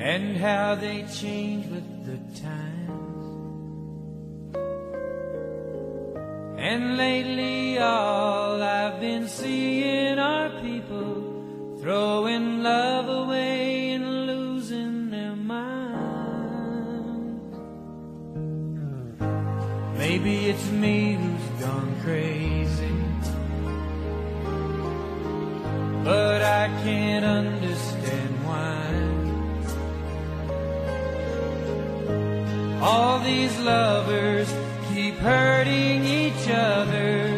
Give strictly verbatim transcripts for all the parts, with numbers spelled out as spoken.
And how they change with the times. And lately all I've been seeing are people throwing love away and losing their minds. Maybe it's me who's gone crazy, but I can't understand why. All these lovers keep hurting each other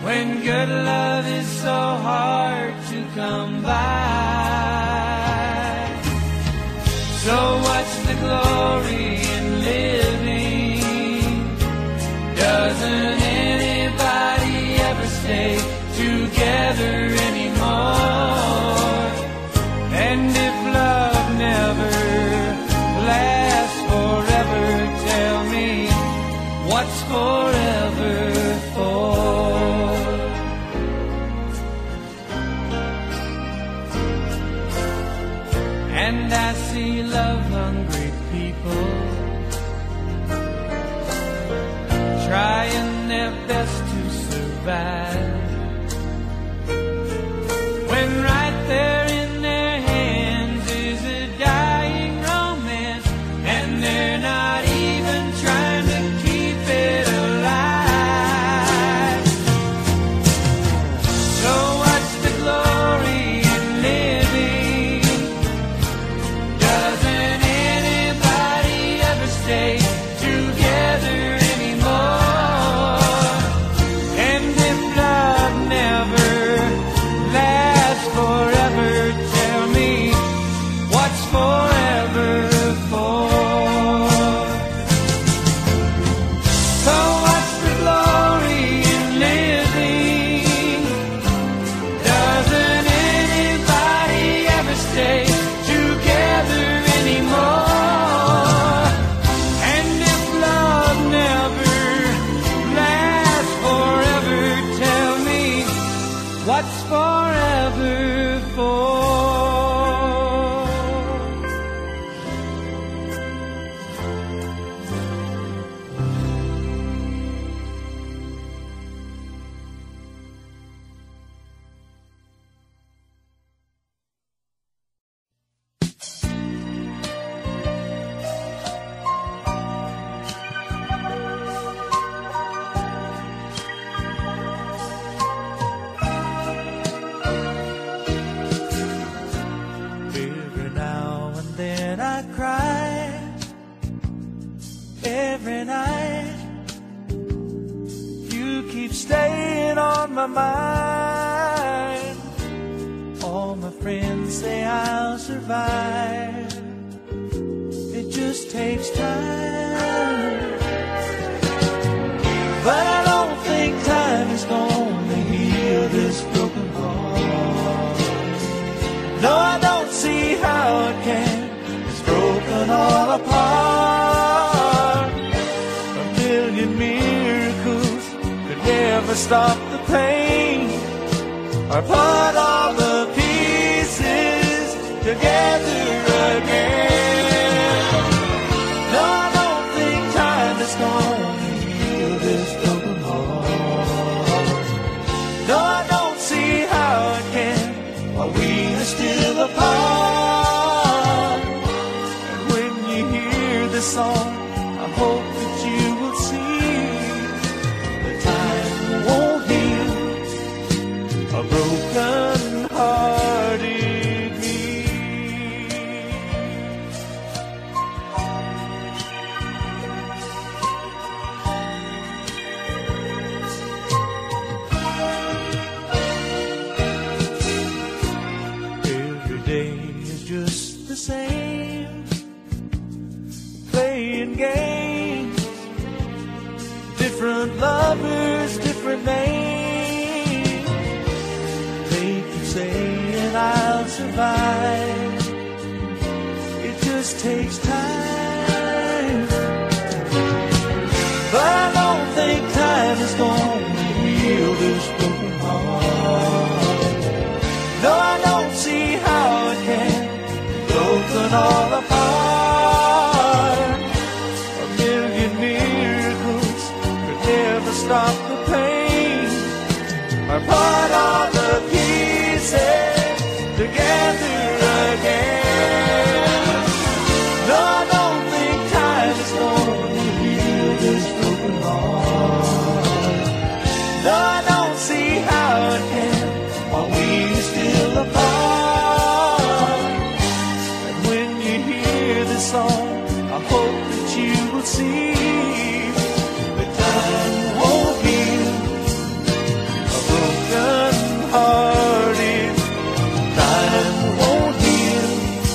when good love is so hard to come by. So what's the glory in living? Doesn't anybody ever stay together anymore? And if love never lasts forever, what's forever for? And I see love-hungry people trying their best to survive, when right there in their hands is a dying romance, and they're not even trying to all apart. must stop the pain, or put all the pieces together again. No, I don't think time is gonna heal this broken heart. No, I don't see how it can, while we are still apart. And when you hear this song, I hope that you will see that time won't heal a broken-hearted me. Every day is just the same, playing games, different lovers, different names. They keep saying I'll survive, it just takes time. But I don't think time is gonna heal this broken heart. No, I don't see how it can be broken all apart. A million miracles could never stop the pain, or put all the pieces together again. No, I don't think time is gonna heal this broken heart. No, I don't see how it can, while we are still apart. And when you hear this song, I hope that you will see that time won't heal a broken-hearted. Time won't heal a broken-hearted me. No, I don't think time is gonna heal this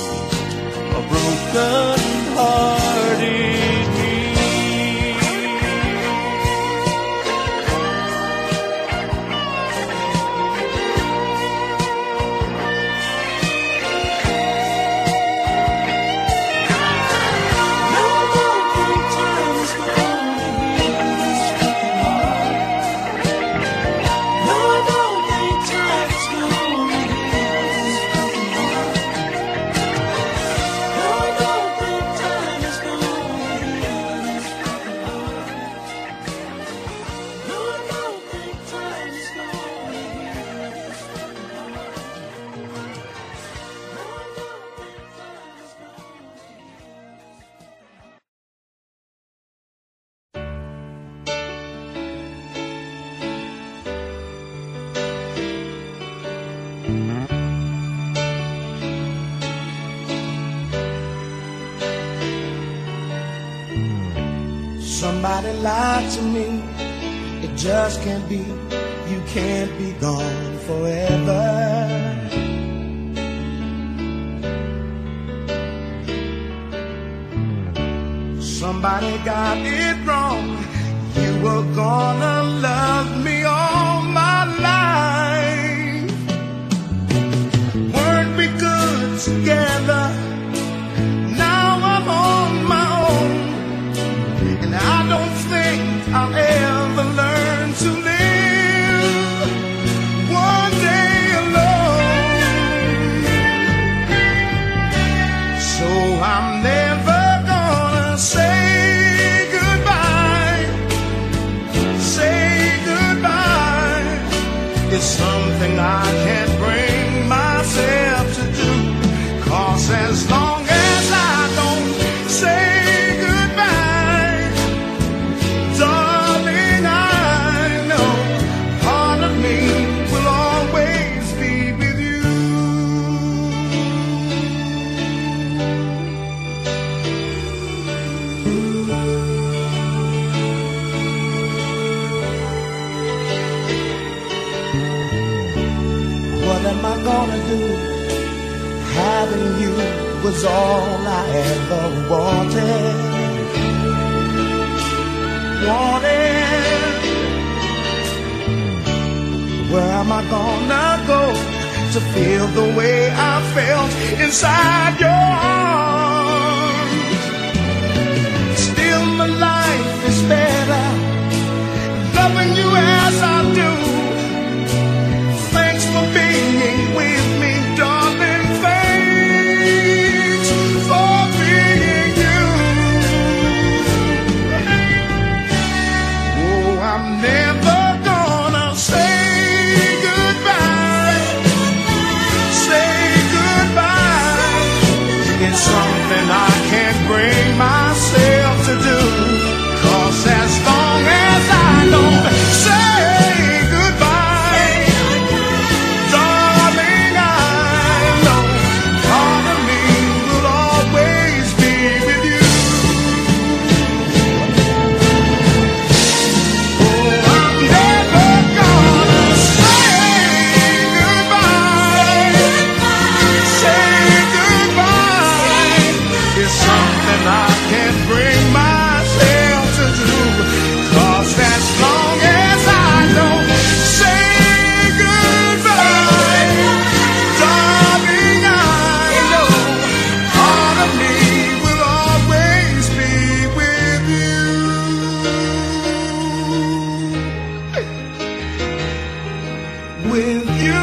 broken heart. No, I don't think time is gonna heal this broken heart. No, I don't think time is gonna heal this broken heart. No, I don't think time is gonna heal this broken heart. No, I don't think time is gonna heal this. Somebody lied to me, it just can't be. You can't be gone forever. Somebody got it wrong, you were gonna love me all my life. Weren't we good together? Now I'm on my own, and I don't think I'll ever learn to live one day alone. So I'm never gonna say goodbye, say goodbye. It's something I can't bring myself to do, 'cause as long as I don't say goodbye, darling, I know part of me will always be with you. What am I gonna do? Having you was all I ever wanted. Wanted. Where am I gonna go to feel the way I felt inside your arms? Still, my life is better loving you as I do. with you.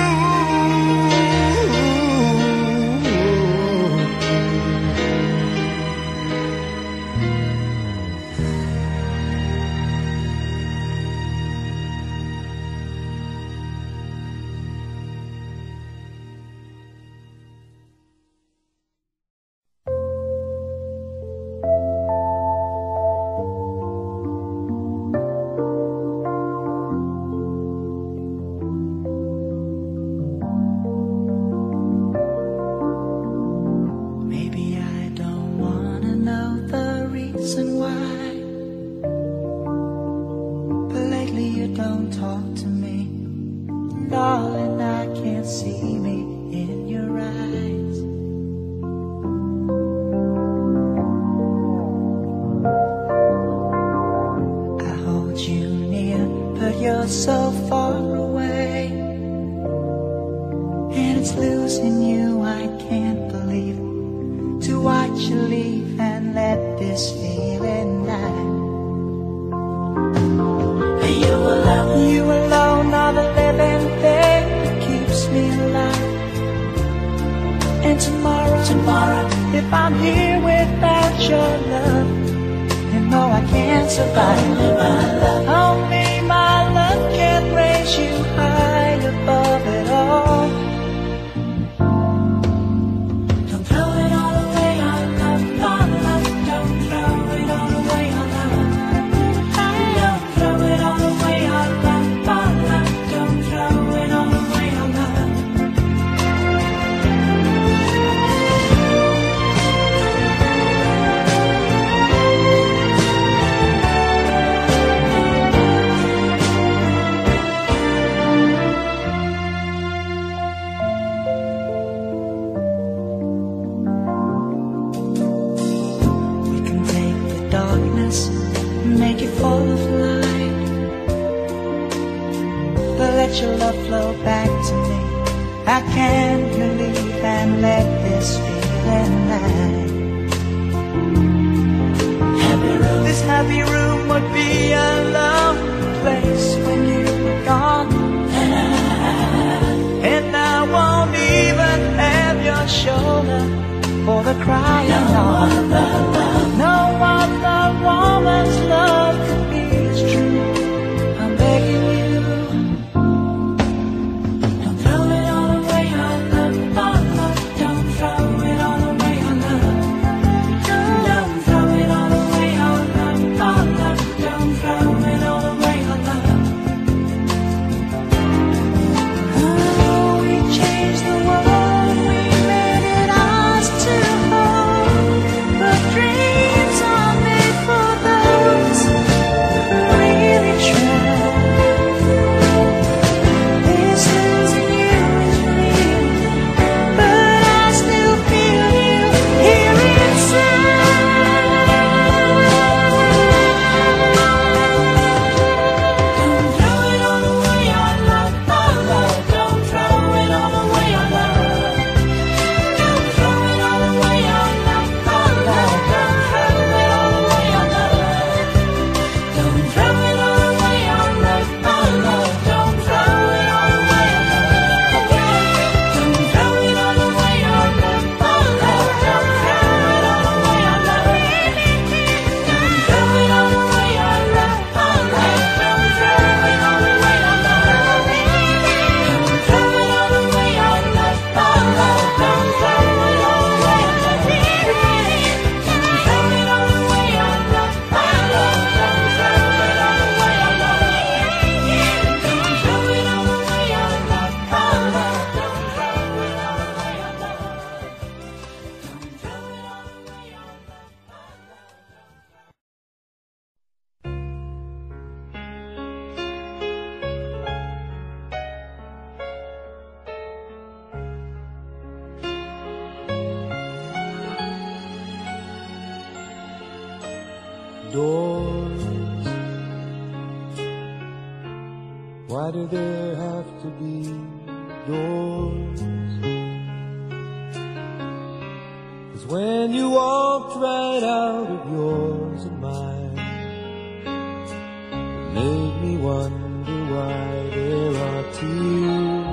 Made me wonder why there are tears.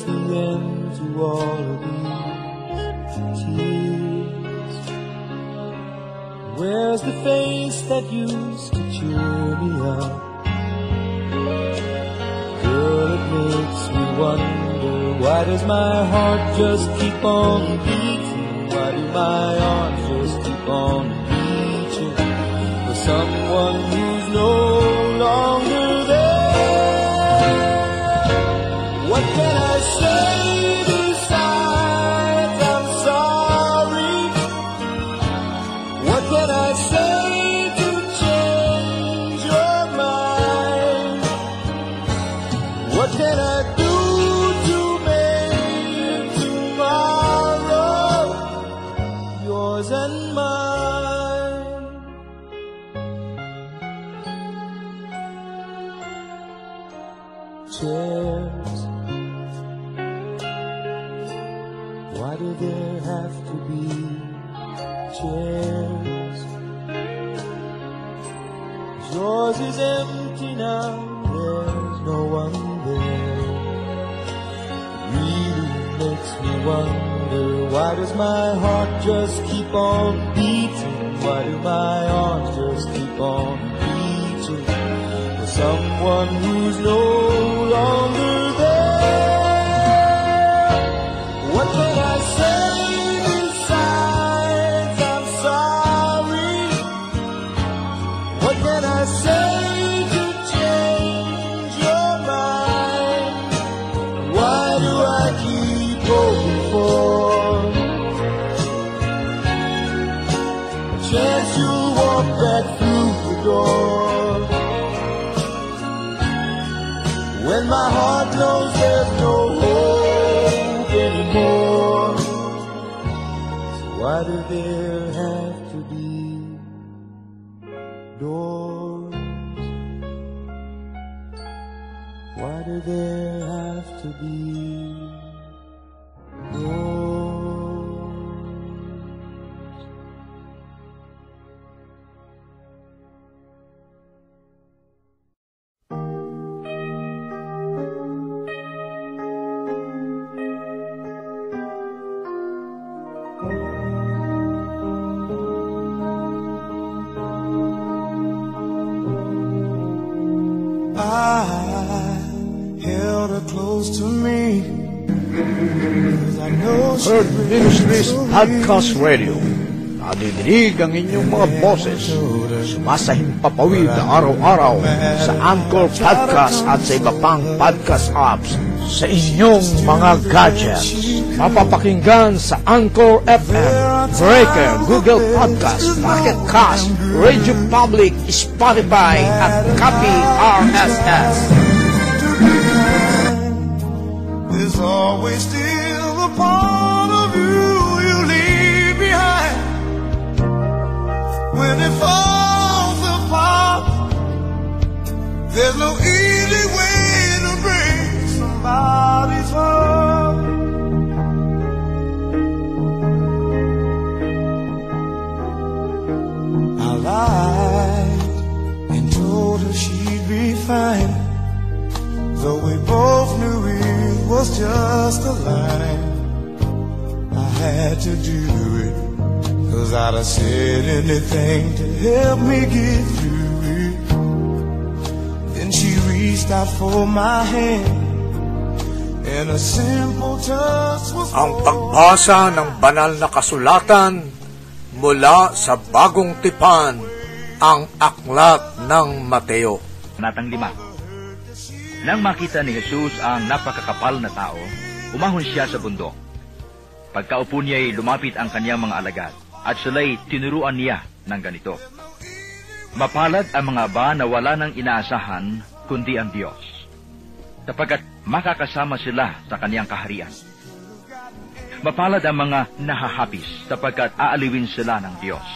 is the end to all of these tears? Where's the face that used to cheer me up? Girl, it makes me wonder, why does my heart just keep on beating? Why do my arms just keep on reaching for someone who's no longer there? What can I say besides I'm sorry? What can I say? What can I do to make tomorrow yours and mine? Chairs, why do there have to be chairs? Yours is empty now, there's no one. Wonder, why does my heart just keep on beating? Why do my arms just keep on reaching for someone who's no longer there? What can I say besides I'm sorry? What can I say? When my heart knows there's no hope anymore, so why do there have to be doors? Why do there have to be doors? Heard Ministries Podcast Radio. Nadidinig ang inyong mga boses. Sumasahing papawid na araw-araw sa Anchor Podcast at sa iba pang podcast apps. Sa inyong mga gadgets, mapapakinggan sa Anchor F M, Breaker, Google Podcast, Pocket Cast, Radio Public, Spotify at Copy R S S. There's always still a part of you you leave behind. When it falls apart, there's no easy way to break somebody's heart. I lied and told her she'd be fine, though we both knew it was just a lie. Had to do it, 'cause I'd have said anything to help me get through it. Then she reached out for my hand, and a simple touch was all. Ang pagbasa ng banal na kasulatan mula sa Bagong Tipan, ang aklat ng Mateo. Kabanatang lima. Nang makita ni Jesus ang napakakapal na tao, umahon siya sa bundok. Pagkaupo niya'y lumapit ang kanyang mga alagad, at sila'y tinuruan niya ng ganito. Mapalad ang mga ba na wala ng inaasahan, kundi ang Diyos, sapagat makakasama sila sa kanyang kaharian. Mapalad ang mga nahahabis, sapagat aaliwin sila ng Diyos.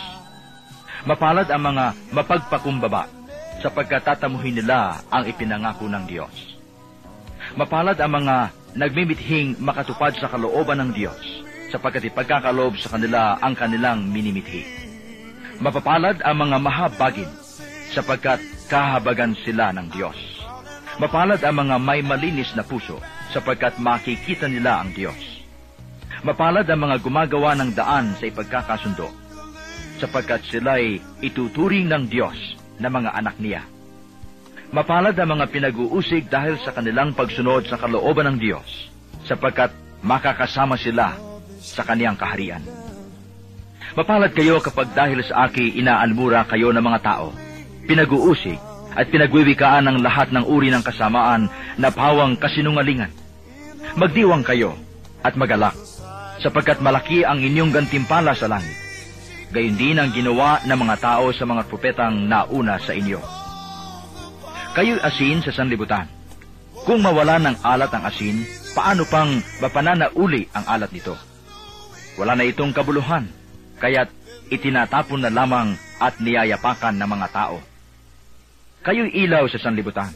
Mapalad ang mga mapagpakumbaba, sapagat tatamuhin nila ang ipinangako ng Diyos. Mapalad ang mga nagmimithing makatupad sa kalooban ng Diyos, sapagkat ipagkakaloob sa kanila ang kanilang minimithi. Mapapalad ang mga mahabagin, sapagkat kahabagan sila ng Diyos. Mapalad ang mga may malinis na puso, sapagkat makikita nila ang Diyos. Mapalad ang mga gumagawa ng daan sa ipagkakasundo, sapagkat sila'y ituturing ng Diyos na mga anak niya. Mapalad ang mga pinag-uusig dahil sa kanilang pagsunod sa kalooban ng Diyos, sapagkat makakasama sila sa kaniyang kaharian. Mapalad kayo kapag dahil sa aki inaalmura kayo ng mga tao, pinag-uusig at pinagwiwikaan ng lahat ng uri ng kasamaan na pawang kasinungalingan. Magdiwang kayo at magalak, sapagkat malaki ang inyong gantimpala sa langit. Gayon din ang ginawa ng mga tao sa mga propetang nauna sa inyo. Kayo'y asin sa sanlibutan. Kung mawala ng alat ang asin, paano pang mapananauli ang alat nito? Wala na itong kabuluhan, kaya't itinatapon na lamang at niyayapakan ng mga tao. Kayo'y ilaw sa sanlibutan.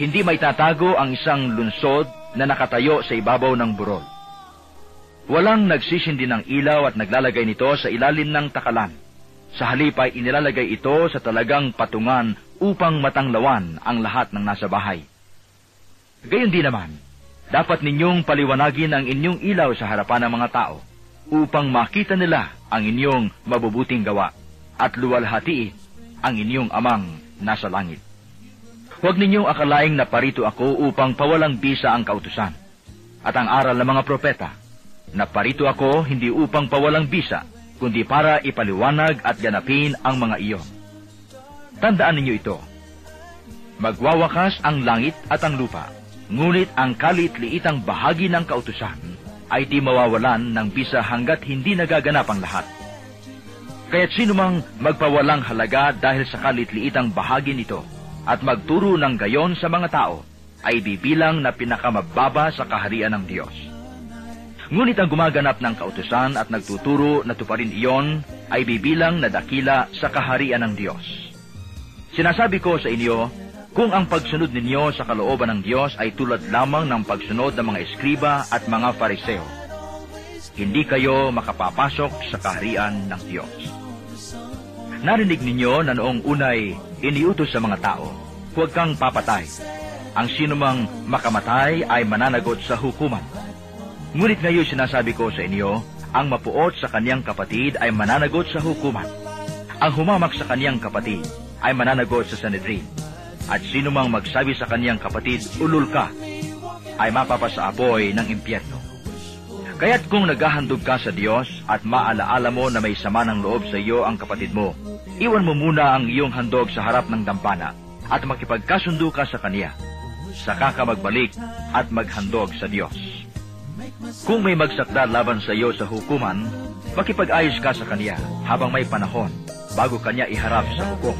Hindi maitatago ang isang lunsod na nakatayo sa ibabaw ng burol. Walang nagsisindi ng ilaw at naglalagay nito sa ilalim ng takalan. Sa halip ay inilalagay ito sa talagang patungan upang matanglawan ang lahat ng nasa bahay. Gayon din naman, dapat ninyong paliwanagin ang inyong ilaw sa harapan ng mga tao upang makita nila ang inyong mabubuting gawa at luwalhatiin ang inyong amang nasa langit. Huwag ninyong akalaing naparito ako upang pawalang bisa ang kautusan at ang aral ng mga propeta. Naparito ako hindi upang pawalang bisa, kundi para ipaliwanag at ganapin ang mga iyon. Tandaan ninyo ito. Magwawakas ang langit at ang lupa, ngunit ang kalit-liitang bahagi ng kautusan ay di mawawalan ng bisa hanggat hindi nagaganap ang lahat. Kaya't sinumang magpawalang halaga dahil sa kalit-liitang bahagi nito at magturo ng gayon sa mga tao ay bibilang na pinakamababa sa kaharian ng Diyos. Ngunit ang gumaganap ng kautusan at nagtuturo na tuparin iyon ay bibilang na dakila sa kaharian ng Diyos. Sinasabi ko sa inyo, kung ang pagsunod ninyo sa kalooban ng Diyos ay tulad lamang ng pagsunod ng mga eskriba at mga fariseo, hindi kayo makapapasok sa kaharian ng Diyos. Narinig ninyo na noong unay iniutos sa mga tao, huwag kang papatay. Ang sinumang makamatay ay mananagot sa hukuman. Ngunit ngayon sinasabi ko sa inyo, ang mapuot sa kaniyang kapatid ay mananagot sa hukuman. Ang humamak sa kaniyang kapatid ay mananagot sa Sanhedrin. At sinumang magsabi sa kaniyang kapatid, ulul ka, ay mapapasa apoy ng impyerno. Kaya't kung naghahandog ka sa Diyos at maalaala mo na may sama ng loob sa iyo ang kapatid mo, iwan mo muna ang iyong handog sa harap ng dampana at makipagkasundo ka sa kaniya. Saka ka magbalik at maghandog sa Diyos. Kung may magsakda laban sa iyo sa hukuman, makipag-ayos ka sa kaniya habang may panahon bago kaniya iharap sa hukom.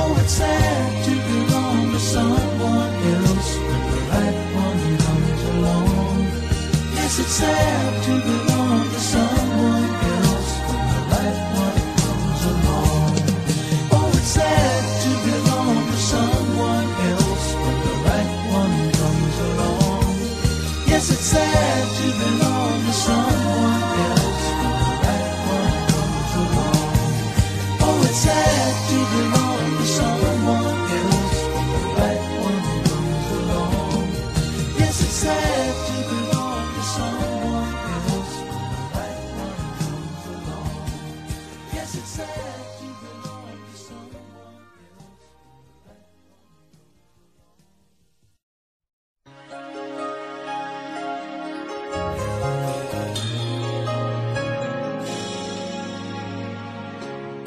Oh, it's sad to belong to someone else when the right one comes along. Yes, it's sad to belong to someone else when the right one comes along. Oh, it's sad to belong to someone else when the right one comes along. Yes, it's sad to belong to someone else when the right one comes along. Oh, it's sad to belong.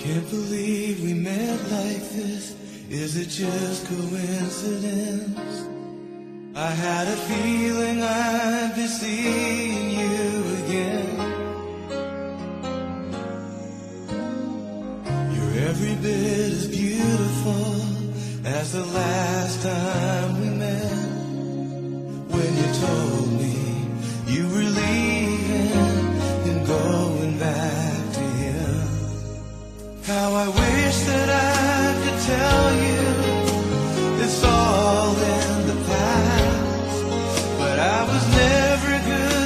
Can't believe we met like this. Is it just coincidence? I had a feeling I'd be seeing you again. You're every bit as beautiful as the last time we met. When you told me you were leaving and going back to him. How I wish that I could tell you it's all in the past. I was never good.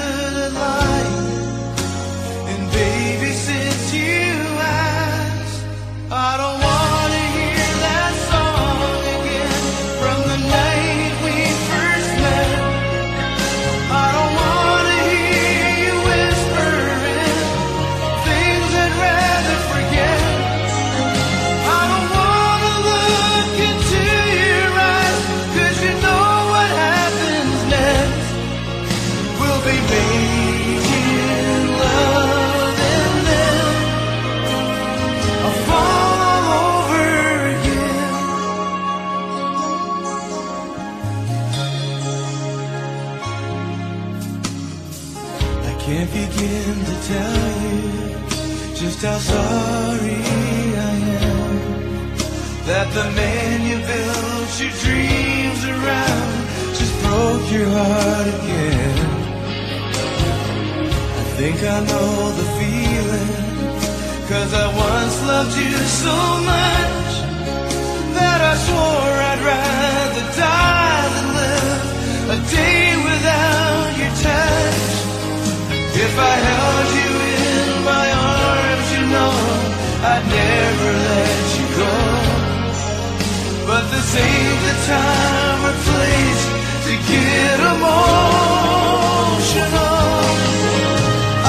Can't begin to tell you just how sorry I am that the man you built your dreams around just broke your heart again. I think I know the feeling, 'cause I once loved you so much that I swore I'd rather die than live a day without your touch. If I held you in my arms, you know I'd never let you go. But this ain't the time or place to get emotional.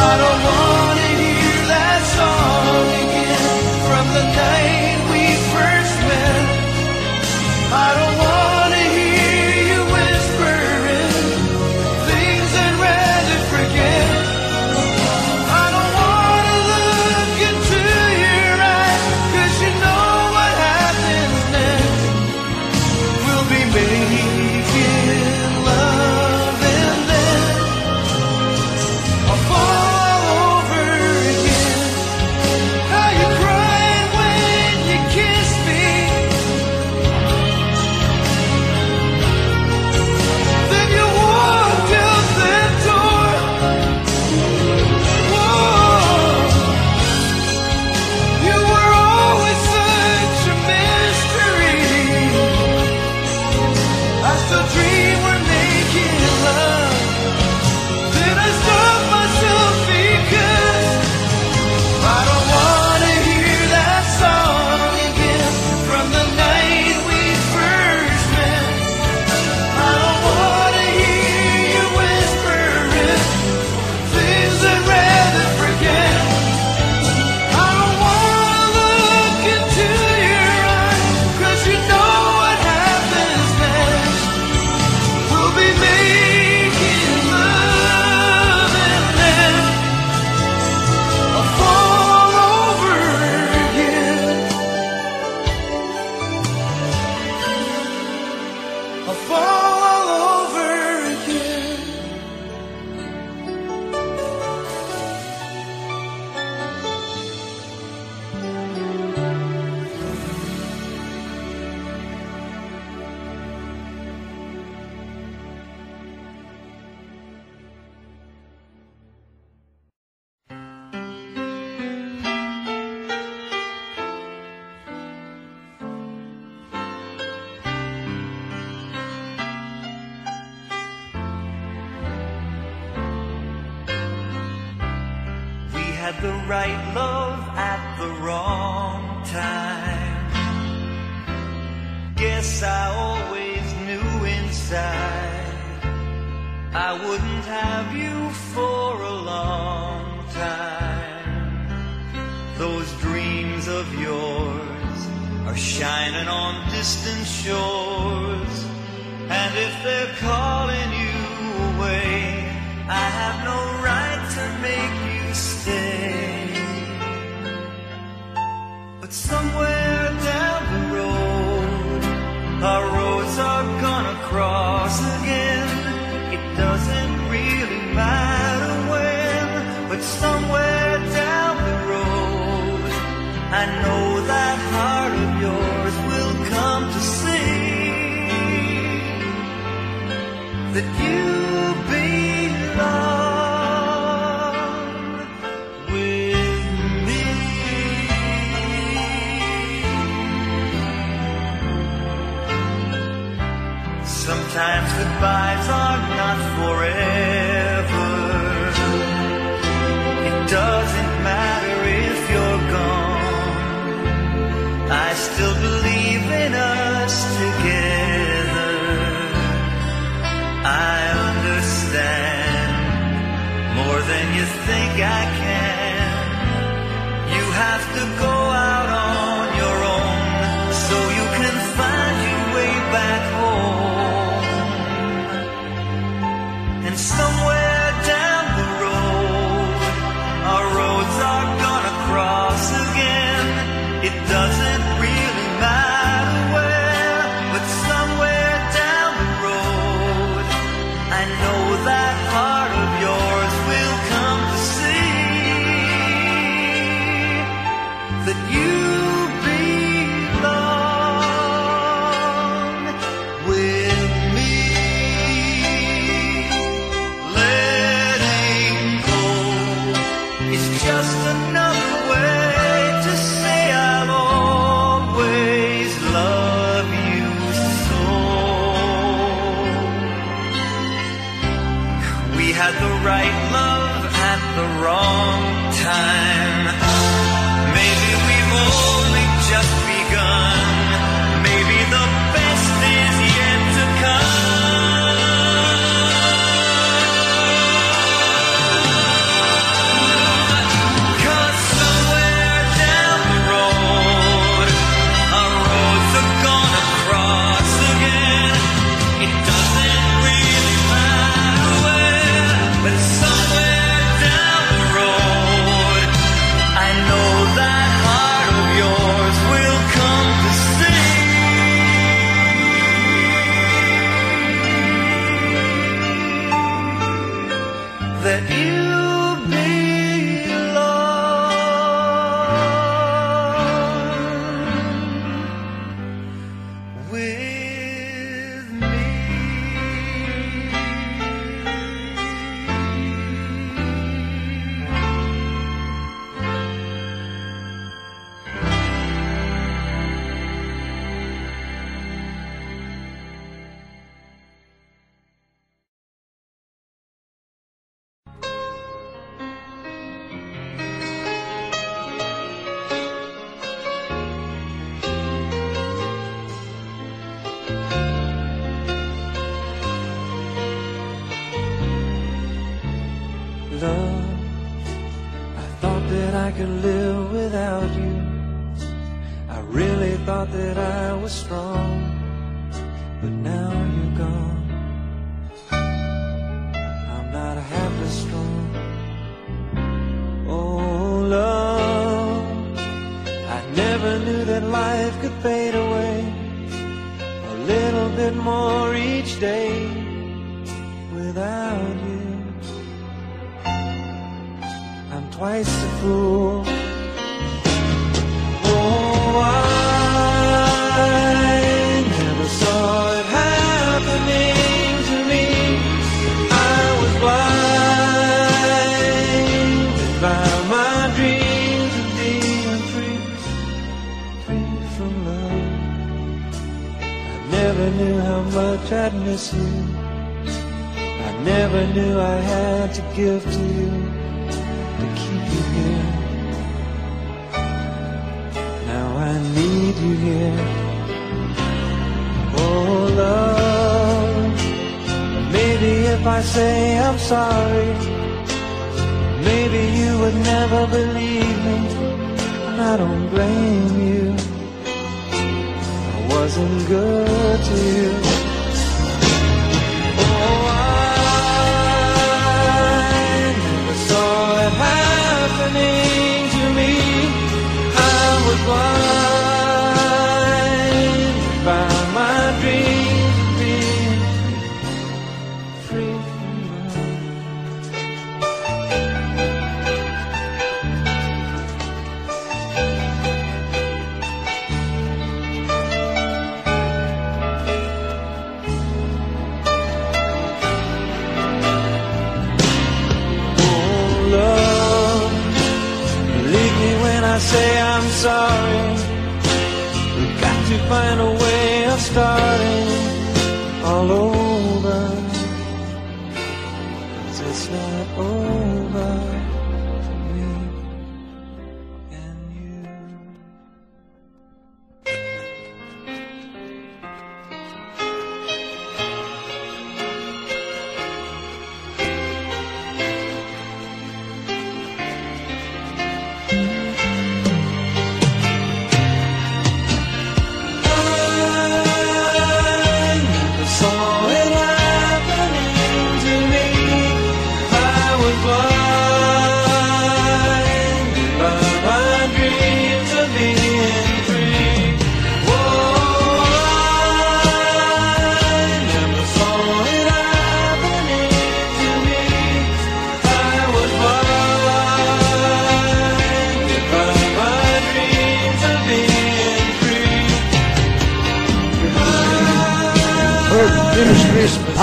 I don't want to hear that song again from the night we first met. I don't want to hear you whispering things I'd rather forget. I don't want to look into your eyes, 'cause you know what happens next. We'll be making love and then I'll fall over again. How you cried when you kissed me, then you walked out that door. Whoa, you were always such a mystery. I still dream we're making love. Then I stop myself because I don't want to hear that song again from the night we first met. I don't want to hear you whispering things I'd rather forget. I don't want to look into your eyes, 'cause you know what happens next. We'll be making love and then I'll fall over again. I'll fall all over again. We had the right love at the wrong time. Guess I always knew inside I wouldn't have you for a long time. Those dreams of yours are shining on distant shores, and if they're calling you away, I have no right to make you stay. But somewhere down the road, our roads are gonna cross again. It doesn't really matter when, but somewhere down the road, I know that heart of yours will come to see that you belong with me. Sometimes goodbyes are not forever. It doesn't matter if you're gone. I still believe in us together. I understand more than you think I can. You have to go out on your own so you can find your way back home. And somewhere down the road, our roads are gonna cross again. It doesn't really matter where, but somewhere down the road, I know that heart of yours will come right love at the wrong time. Maybe we've only just begun. Maybe the best is yet to come.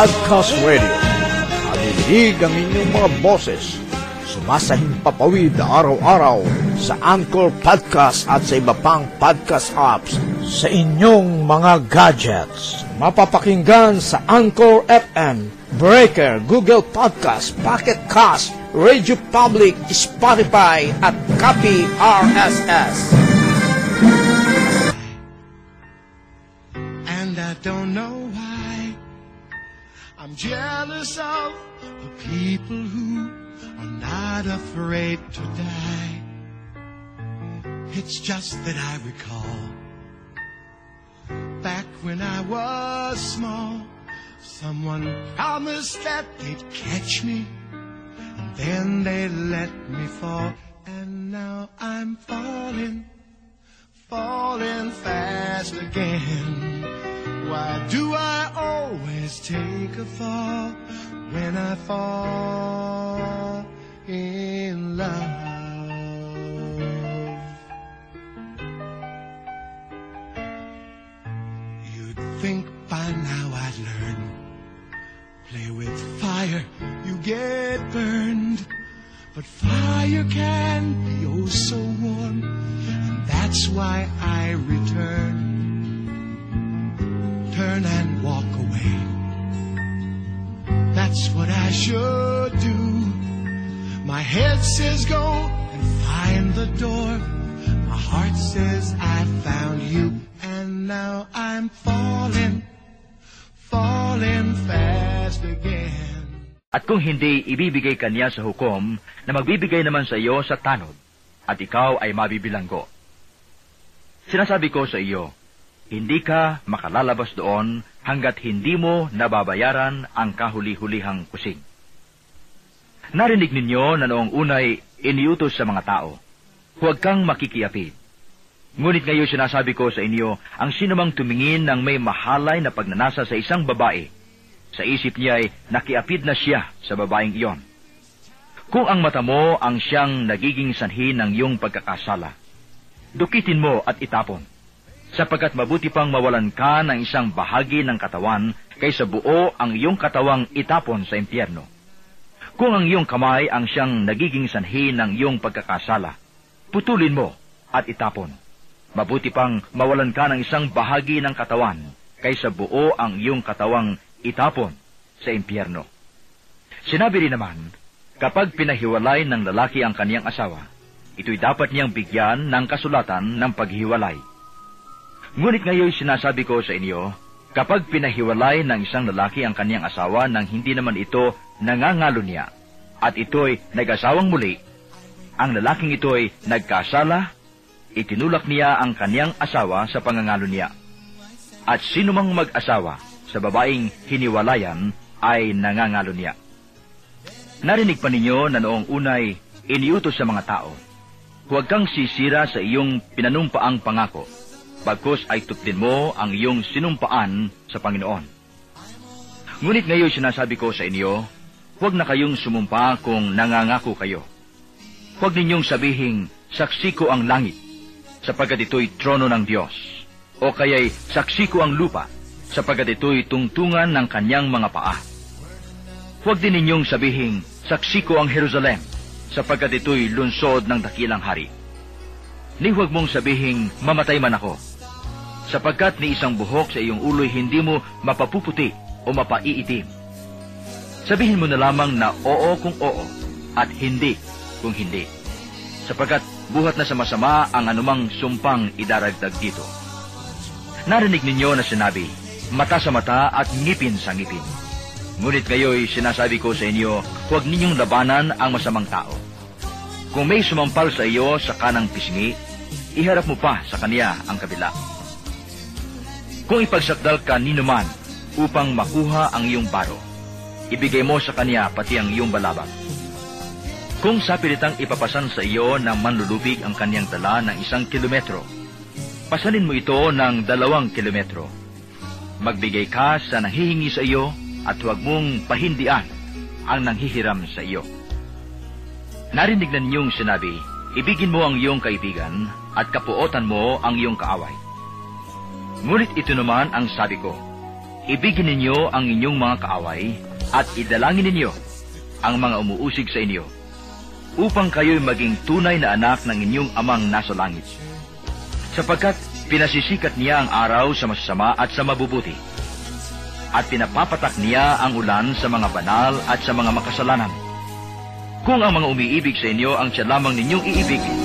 Podcast Radio. Adilig ang inyong mga boses. Sumasahing papawid araw-araw sa Anchor Podcast at sa iba pang podcast apps sa inyong mga gadgets. Mapapakinggan sa Anchor F M, Breaker, Google Podcast, Pocket Cast, Radio Public, Spotify at Copy R S S. And I don't know why I'm jealous of the people who are not afraid to die. It's just that I recall back when I was small, someone promised that they'd catch me, and then they let me fall. And now I'm falling, falling fast again. Why do I always take a fall when I fall in love? Think by now I'd learn. Play with fire, you get burned. But fire can be oh so warm, and that's why I return. Turn and walk away. That's what I should do. My head says go and find the door. My heart says I found you. And now I'm falling, falling fast again. At kung hindi, ibibigay ka niya sa hukom na magbibigay naman sa iyo sa tanod, at ikaw ay mabibilanggo. Sinasabi ko sa iyo, hindi ka makalalabas doon hanggat hindi mo nababayaran ang kahuli-hulihang kusing. Narinig ninyo na noong unay iniutos sa mga tao, huwag kang makikiapid. Ngunit ngayon sinasabi ko sa inyo, ang sinumang tumingin ng may mahalay na pagnanasa sa isang babae, sa isip niya ay nakiapid na siya sa babaeng iyon. Kung ang mata mo ang siyang nagiging sanhi ng iyong pagkakasala, dukitin mo at itapon, sapagkat mabuti pang mawalan ka ng isang bahagi ng katawan kaysa buo ang iyong katawang itapon sa impyerno. Kung ang iyong kamay ang siyang nagiging sanhi ng iyong pagkakasala, putulin mo at itapon. Mabuti pang mawalan ka ng isang bahagi ng katawan kaysa buo ang iyong katawang itapon sa impyerno. Sinabi rin naman, kapag pinahiwalay ng lalaki ang kaniyang asawa, ito'y dapat niyang bigyan ng kasulatan ng paghiwalay. Ngunit ngayon sinasabi ko sa inyo, kapag pinahiwalay ng isang lalaki ang kaniyang asawa nang hindi naman ito nangangalo niya, at ito'y nag-asawang muli, ang lalaking ito'y nagkasala, itinulak niya ang kaniyang asawa sa pangangalo niya. At sinumang mag-asawa sa babaeng hiniwalayan ay nangangalo niya. Narinig pa ninyo na noong unay iniutos sa mga tao, huwag kang sisira sa iyong pinanumpaang pangako, bagkus ay tuklin mo ang iyong sinumpaan sa Panginoon. Ngunit ngayon sinasabi ko sa inyo, huwag na kayong sumumpa kung nangangako kayo. Huwag ninyong sabihing, saksi ko ang langit, sapagkat ito'y trono ng Diyos, o kaya'y saksi ko ang lupa, sapagkat ito'y tungtungan ng kanyang mga paa. Huwag din ninyong sabihing, saksi ko ang Jerusalem, sapagkat ito'y lunsod ng dakilang hari. Ni huwag mong sabihing, mamatay man ako, sapagkat ni isang buhok sa iyong ulo'y hindi mo mapapuputi o mapaiitim. Sabihin mo na lamang na oo kung oo, at hindi kung hindi, sapagkat buhat na sa masama ang anumang sumpang idaragdag dito. Narinig ninyo na sinabi, mata sa mata at ngipin sa ngipin. Ngunit kayo'y sinasabi ko sa inyo, huwag ninyong labanan ang masamang tao. Kung may sumampal sa iyo sa kanang pisngi, iharap mo pa sa kanya ang kabila. Kung ipagsakdal ka ninuman upang makuha ang iyong baro, ibigay mo sa kanya pati ang iyong balabag. Kung sa pilitang ipapasan sa iyo na manlulubig ang kaniyang dala ng isang kilometro, pasanin mo ito ng dalawang kilometro. Magbigay ka sa nanghihingi sa iyo at huwag mong pahindian ang nanghihiram sa iyo. Narinig na ninyong sinabi, ibigin mo ang iyong kaibigan at kapuotan mo ang iyong kaaway. Ngunit ito naman ang sabi ko, ibigin ninyo ang inyong mga kaaway at idalangin ninyo ang mga umuusig sa inyo, upang kayo'y maging tunay na anak ng inyong amang nasa langit. Sapagkat Pinasisikat niya ang araw sa masasama at sa mabubuti, at pinapapatak niya ang ulan sa mga banal at sa mga makasalanan. Kung ang mga umiibig sa inyo ang siya lamang ninyong iibigin.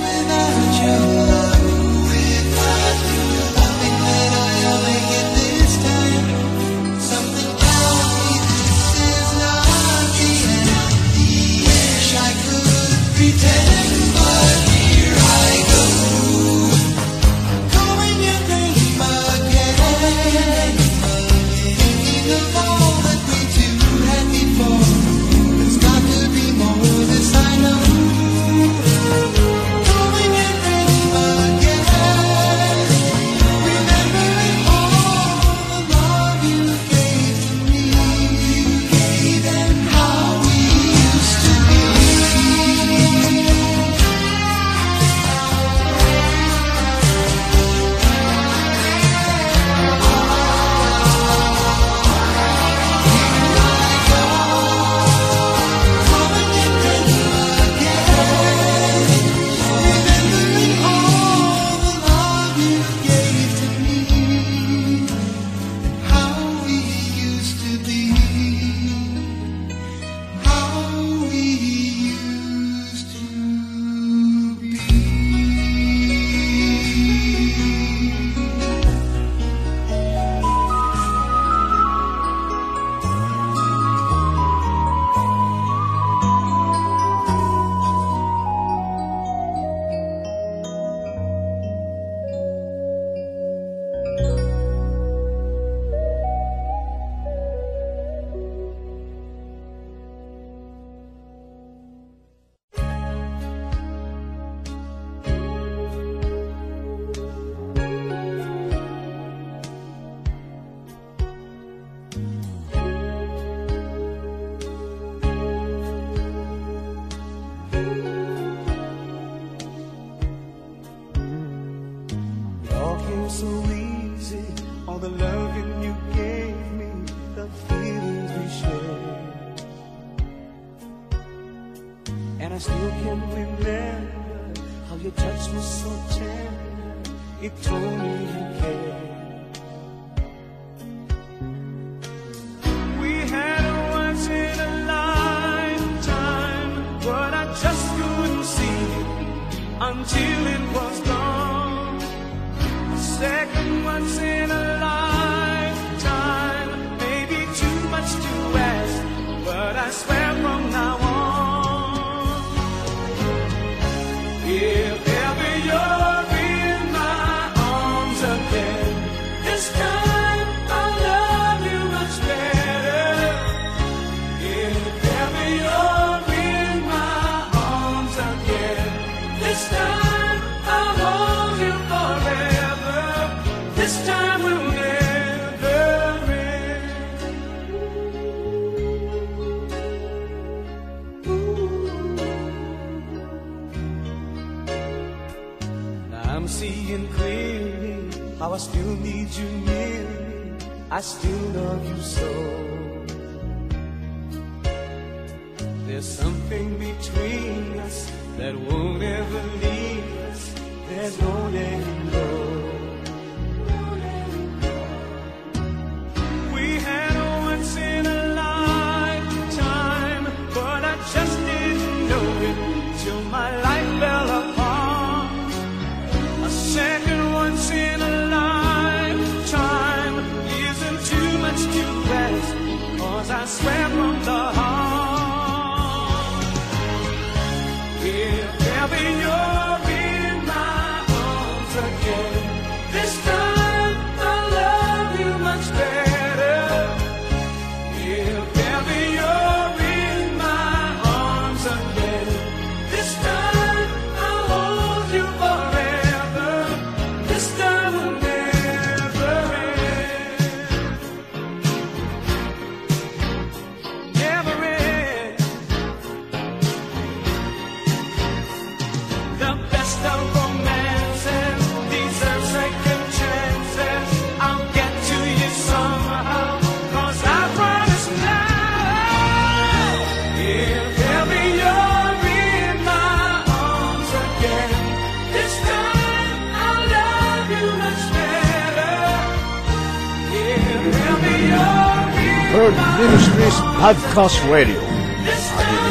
Heard Ministries Podcast Radio.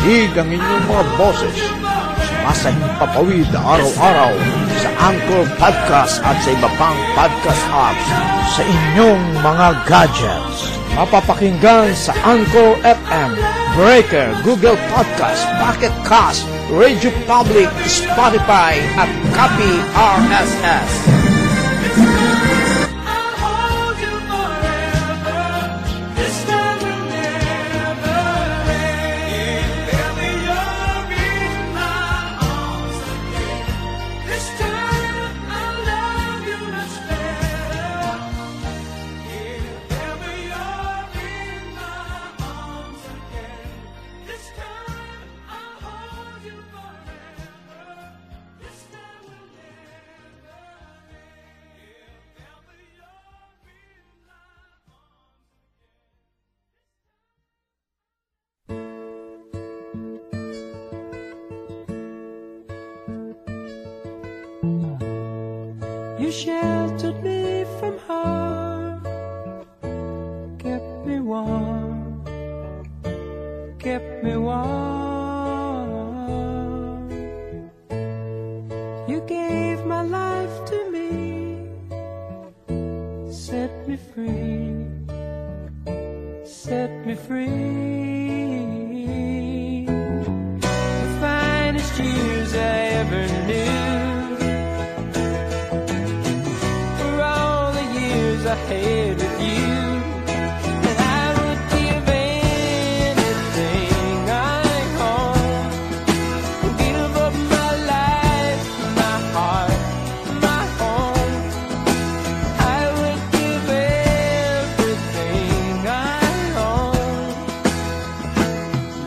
Adinig ang inyong mga boses. Sumasahing papawid araw-araw sa Anchor Podcast at sa iba pang podcast apps sa inyong mga gadgets. Mapapakinggan sa Anchor F M, Breaker, Google Podcast, Pocket Cast, Radio Public, Spotify, at Copy R S S. You sheltered me from harm, kept me warm, kept me warm. You gave my life to me, set me free, set me free. The finest years I ever knew, I had with you, and I would give anything I own, give up my life, my heart, my home. I would give everything I own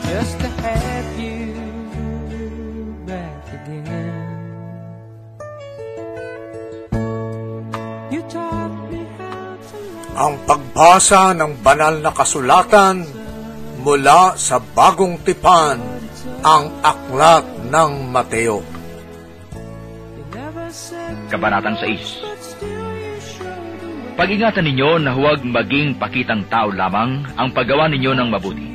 just to have you back again. You taught me. Ang pagbasa ng banal na kasulatan mula sa Bagong Tipan, ang aklat ng Mateo. Kabanatang sais. Pag-ingatan ninyo na huwag maging pakitang tao lamang ang paggawa ninyo ng mabuti.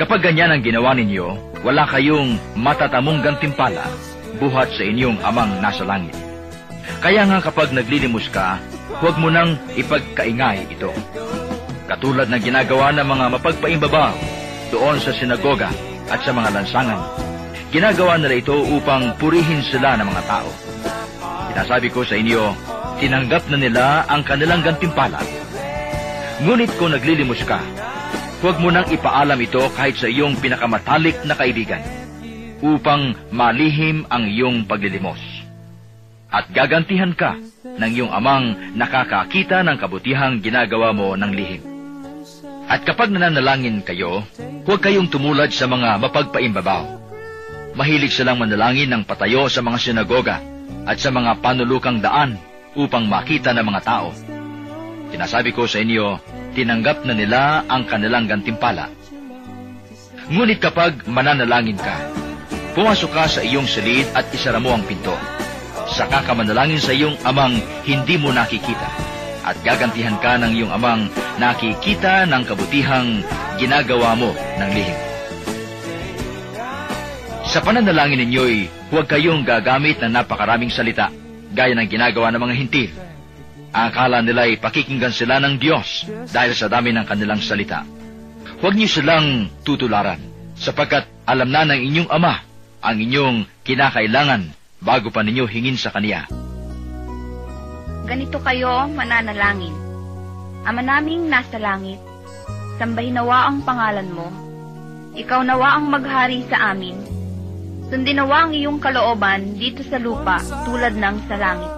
Kapag ganyan ang ginawa ninyo, wala kayong matatamong gantimpala buhat sa inyong amang nasa langit. Kaya nga kapag naglilimos ka, huwag mo nang ipagkaingay ito. Katulad ng ginagawa ng mga mapagpaimbabaw doon sa sinagoga at sa mga lansangan. Ginagawa nila ito upang purihin sila ng mga tao. Sinasabi ko sa inyo, tinanggap na nila ang kanilang gantimpala. Ngunit kung naglilimos ka, huwag mo nang ipaalam ito kahit sa iyong pinakamatalik na kaibigan upang malihim ang iyong paglilimos. At gagantihan ka ng iyong amang nakakakita ng kabutihang ginagawa mo ng lihim. At kapag nananalangin kayo, huwag kayong tumulad sa mga mapagpaimbabaw. Mahilig silang manalangin ng patayo sa mga sinagoga at sa mga panulukang daan upang makita ng mga tao. Sinasabi ko sa inyo, tinanggap na nila ang kanilang gantimpala. Ngunit kapag mananalangin ka, pumasok ka sa iyong silid at isara mo ang pinto. Saka ka manalangin sa iyong amang hindi mo nakikita, at gagantihan ka ng iyong amang nakikita ng kabutihang ginagawa mo ng lihim. Sa pananalangin ninyo'y huwag kayong gagamit ng napakaraming salita, gaya ng ginagawa ng mga hintil. Akala nila'y pakikinggan sila ng Diyos dahil sa dami ng kanilang salita. Huwag niyo silang tutularan, sapagkat alam na ng inyong Ama ang inyong kinakailangan bago pa ninyo hingin sa Kaniya. Ganito kayo mananalangin. Ama naming nasa langit, sambahin nawa ang pangalan mo. Ikaw nawa ang maghari sa amin. Sundin nawa ang iyong kalooban dito sa lupa tulad ng sa langit.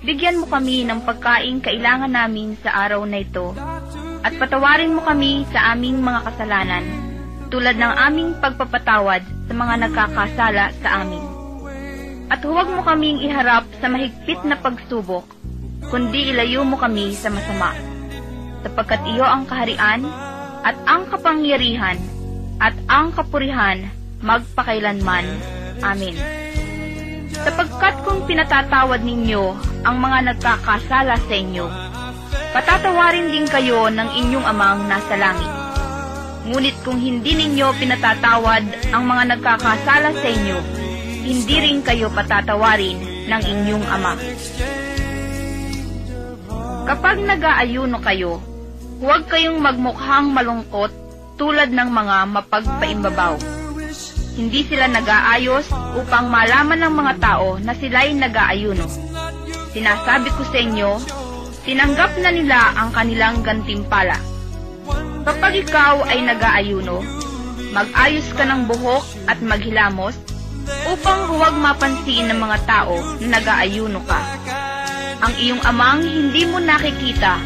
Bigyan mo kami ng pagkain kailangan namin sa araw na ito, at patawarin mo kami sa aming mga kasalanan tulad ng aming pagpapatawad sa mga nagkakasala sa amin. At huwag mo kaming iharap sa mahigpit na pagsubok, kundi ilayo mo kami sa masama. Sapagkat iyo ang kaharian, at ang kapangyarihan, at ang kapurihan magpakailanman. Amen. Sapagkat kung pinatatawad ninyo ang mga nagkakasala sa inyo, patatawarin din kayo ng inyong amang nasa langit. Ngunit kung hindi ninyo pinatatawad ang mga nagkakasala sa inyo, hindi rin kayo patatawarin ng inyong ama. Kapag nag-aayuno kayo, huwag kayong magmukhang malungkot tulad ng mga mapagpaimbabaw. Hindi sila nag-aayos upang malaman ng mga tao na sila'y nag-aayuno. Sinasabi ko sa inyo, tinanggap na nila ang kanilang gantimpala. Kapag ikaw ay nag-aayuno, mag-ayos ka ng buhok at maghilamos upang huwag mapansin ng mga tao na nag-aayuno ka. Ang iyong amang hindi mo nakikita,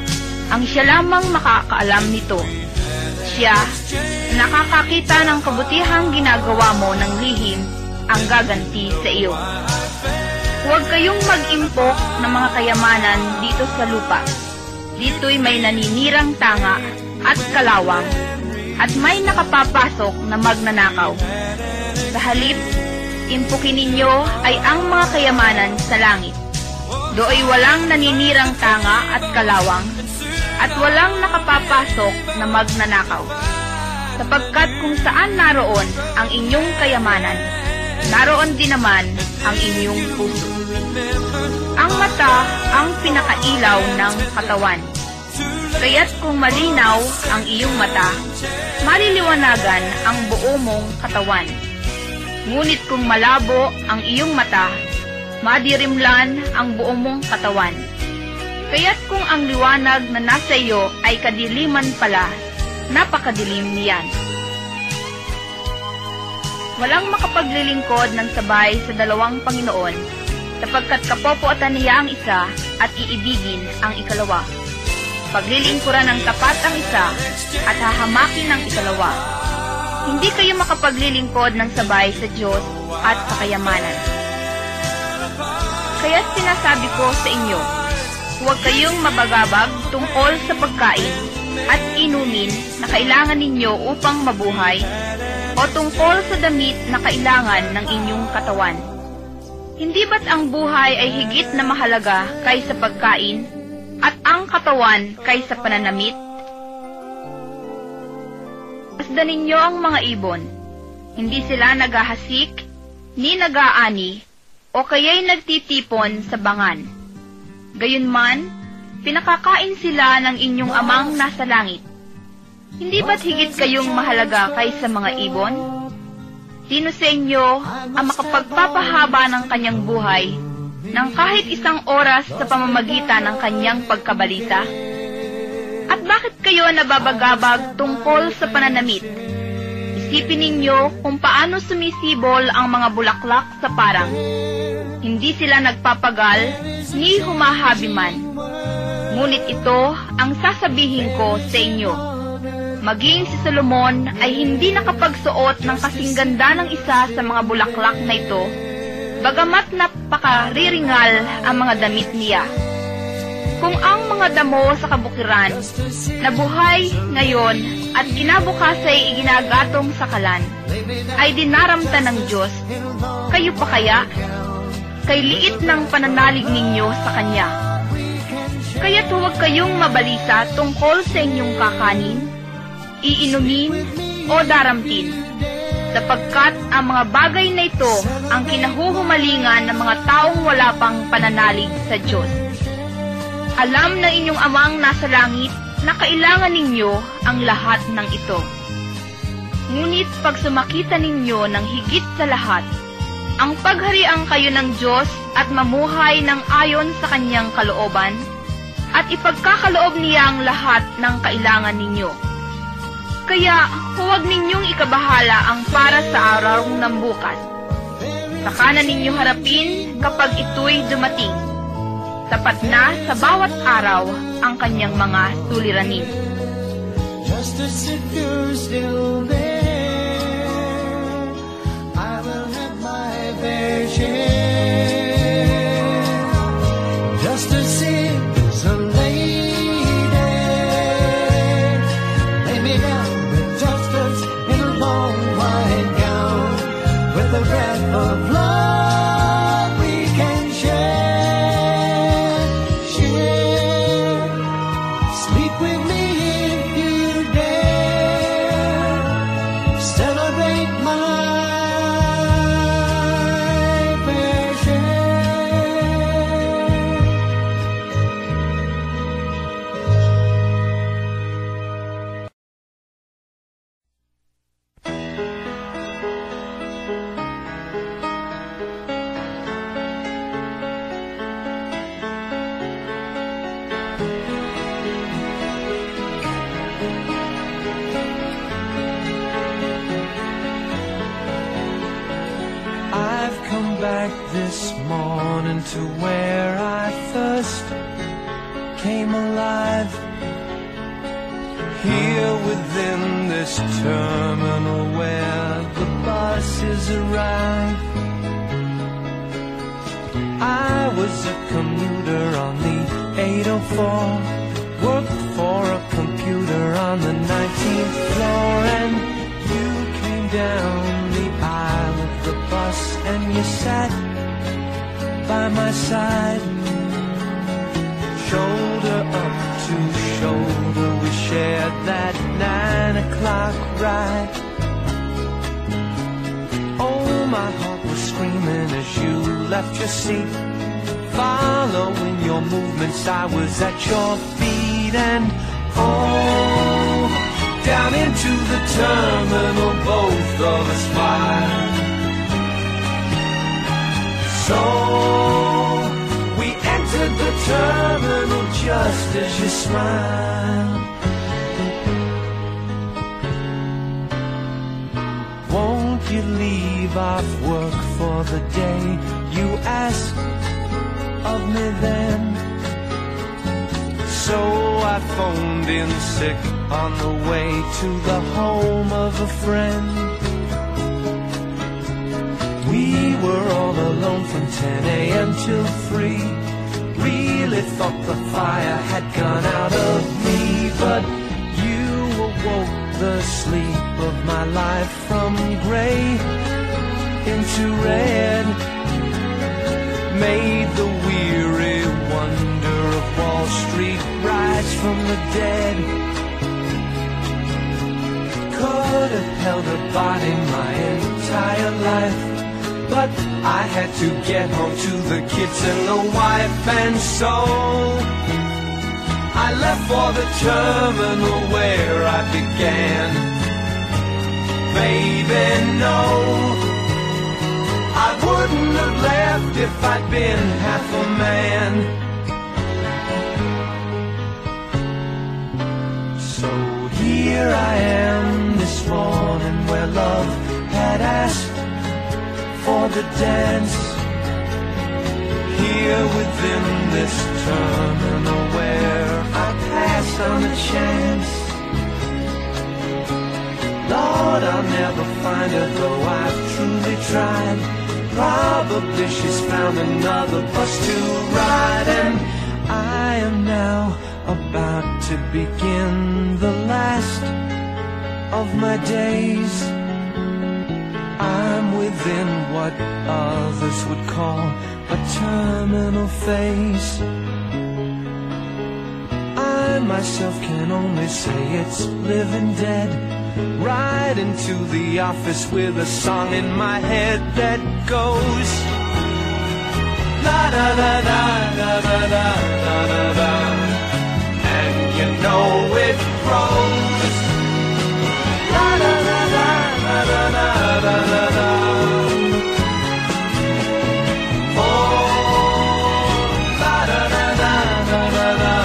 ang siya lamang makakaalam nito. Siya, nakakakita ng kabutihang ginagawa mo ng lihim, ang gaganti sa iyo. Huwag kayong mag-impok ng mga kayamanan dito sa lupa. Dito'y may naninirang tanga at kalawang, at may nakapapasok na magnanakaw. Sa halip, impukin ninyo ay ang mga kayamanan sa langit. Do'y walang naninirang tanga at kalawang, at walang nakapapasok na magnanakaw. Sapagkat kung saan naroon ang inyong kayamanan, naroon din naman ang inyong puso. Ang mata ang pinakailaw ng katawan. Kaya't kung malinaw ang iyong mata, maliliwanagan ang buo mong katawan. Ngunit kung malabo ang iyong mata, madirimlan ang buo mong katawan. Kaya't kung ang liwanag na nasa iyo ay kadiliman pala, napakadilim niyan. Walang makapaglilingkod ng sabay sa dalawang Panginoon, sapagkat kapopoatan niya ang isa at iibigin ang ikalawa. Paglilingkuran ng tapat ang isa at hahamakin ang ikalawa. Hindi kayo makapaglilingkod ng sabay sa Diyos at sa kayamanan. Kaya't sinasabi ko sa inyo, huwag kayong mabagabag tungkol sa pagkain at inumin na kailangan ninyo upang mabuhay, o tungkol sa damit na kailangan ng inyong katawan. Hindi ba't ang buhay ay higit na mahalaga kaysa pagkain, at ang katawan kaysa pananamit? Pasdan ninyo ang mga ibon. Hindi sila nagahasik, ni nagaani, o kaya'y nagtitipon sa bangan. Gayunman, pinakakain sila ng inyong amang nasa langit. Hindi ba't higit kayong mahalaga kaysa mga ibon? Sino sa inyo ang makapagpapahaba ng kanyang buhay ng kahit isang oras sa pamamagitan ng kanyang pagkabalita? At bakit kayo nababagabag tungkol sa pananamit? Isipin ninyo kung paano sumisibol ang mga bulaklak sa parang. Hindi sila nagpapagal ni humahabi man. Ngunit ito ang sasabihin ko sa inyo. Maging si Solomon ay hindi nakapagsuot ng kasing ganda ng isa sa mga bulaklak na ito, bagamat napakariringal ang mga damit niya. Kung ang mga damo sa kabukiran, nabuhay ngayon at kinabukas ay iginagatong sa kalan, ay dinaramta ng Diyos, kayo pa kaya? Kay liit ng pananalig ninyo sa Kanya. Kaya't huwag kayong mabalisa tungkol sa inyong kakanin, iinumin o daramtin, sapagkat ang mga bagay na ito ang kinahuhumalingan ng mga taong wala pang pananalig sa Diyos. Alam ng inyong amang nasa langit na kailangan ninyo ang lahat ng ito. Ngunit pag sumakita ninyo ng higit sa lahat, ang paghariang kayo ng Diyos at mamuhay ng ayon sa Kanyang kalooban, at ipagkakaloob niya ang lahat ng kailangan ninyo. Kaya huwag ninyong ikabahala ang para sa araw ng bukas. Saka na ninyo harapin kapag ito'y dumating. Sapat na sa bawat araw ang kanyang mga suliranin. come back this morning to where I first came alive. Here within this terminal where the buses arrive, I was a commuter on the eight oh four, worked for a computer on the nineteenth floor, and you came down the aisle of the bus and you sat by my side, shoulder up to shoulder. We shared that nine o'clock ride. Oh, my heart was screaming as you left your seat. Following your movements, I was at your feet. And oh, down into the terminal, both of us filed. So we entered the terminal just as you smiled. Won't you leave off work for the day? You asked of me then. So I phoned in sick on the way to the home of a friend. We were all alone from ten a.m. till three. Really thought the fire had gone out of me, but you awoke the sleep of my life from gray into red, made the weary wonder of Wall Street rise from the dead. Could have held a body my entire life, but I had to get home to the kids and the wife, and so I left for the terminal where I began. Baby, no, I wouldn't have left if I'd been half a man. So here I am this morning where love had asked for the dance, here within this terminal where I pass on a chance. Lord, I'll never find her though I've truly tried. Probably she's found another bus to ride, and I am now about to begin the last of my days. I'm within what others would call a terminal phase. I myself can only say it's living dead. Right into the office with a song in my head that goes la da da da da da da da da, and you know it grows la da da da da da da da da. Oh, la da da da da da da da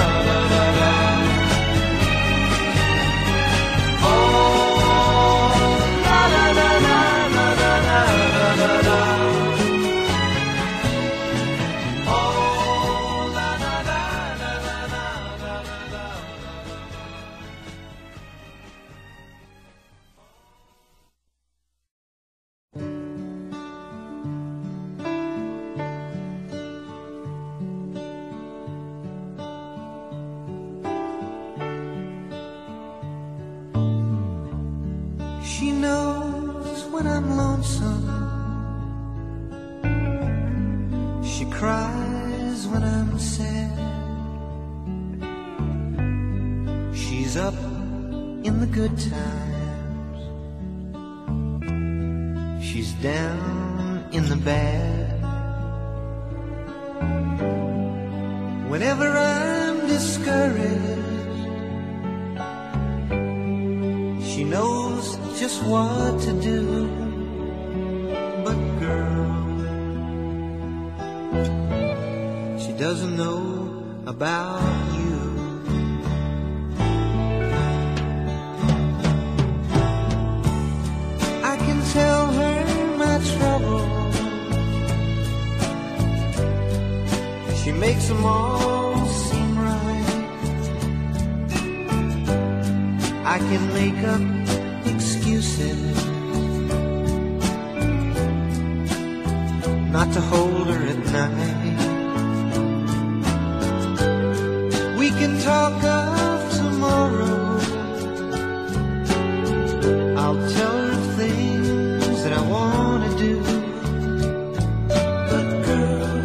da. Oh, la da da da da da da da. Oh, la da da da da da da. Times she's down in the bad. Whenever I'm discouraged, she knows just what to do. But girl, she doesn't know about you. Tell her my trouble, makes them all seem right. I can make up excuses not to hold her at night. We can talk of tomorrow. I'll tell her things that I want to do. But girl,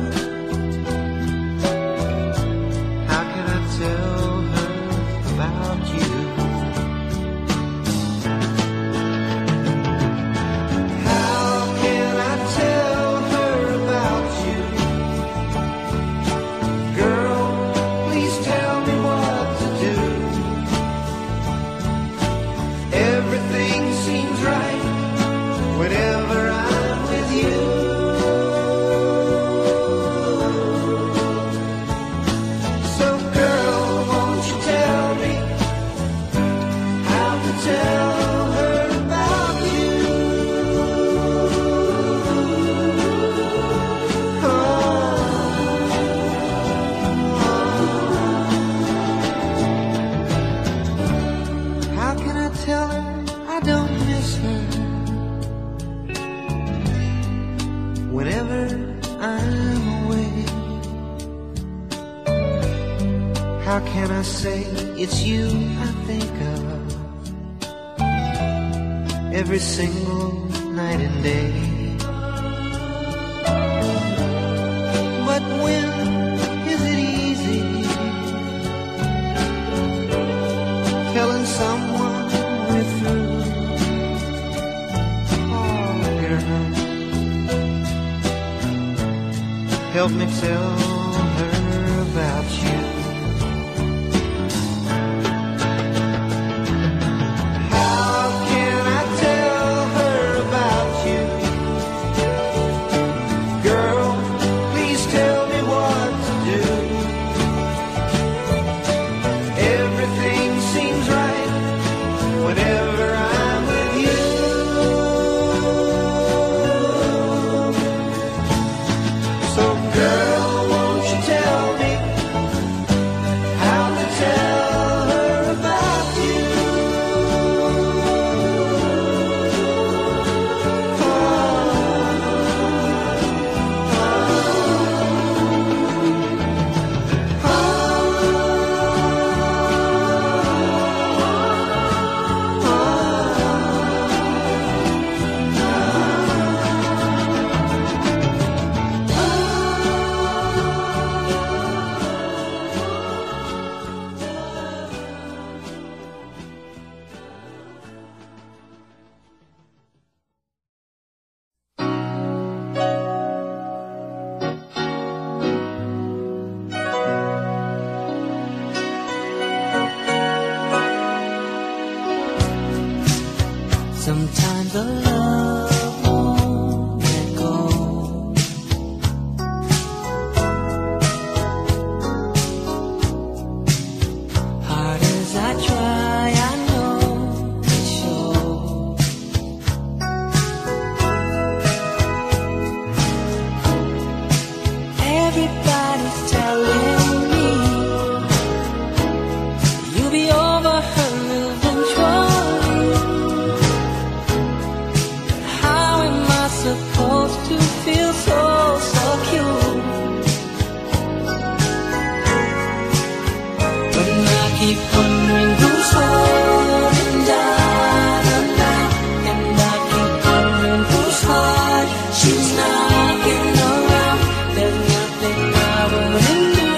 how can I tell her about you? How can I tell her about you? Girl, please tell me what to do. Everything seems right whenever I'm with you. So girl, won't you tell me how to tell her about you? Oh. How can I tell her I don't miss her whenever I'm away? How can I say it's you I think of every single night and day? But when is it easy telling someone we're through? Oh, girl, help me tell her about you. How can I tell her about you? Girl, please tell me what to do. Everything seems right whenever I'm with you. So girl, won't you tell me how to tell her about you? Sometimes the love won't let go. Hard as I try, I know it shows. Everybody's telling me you'll be over her losing control. How am I supposed to feel so secure? But I keep wondering who's holding down the night, and I keep wondering whose heart she's knocking around. There's nothing I wouldn't do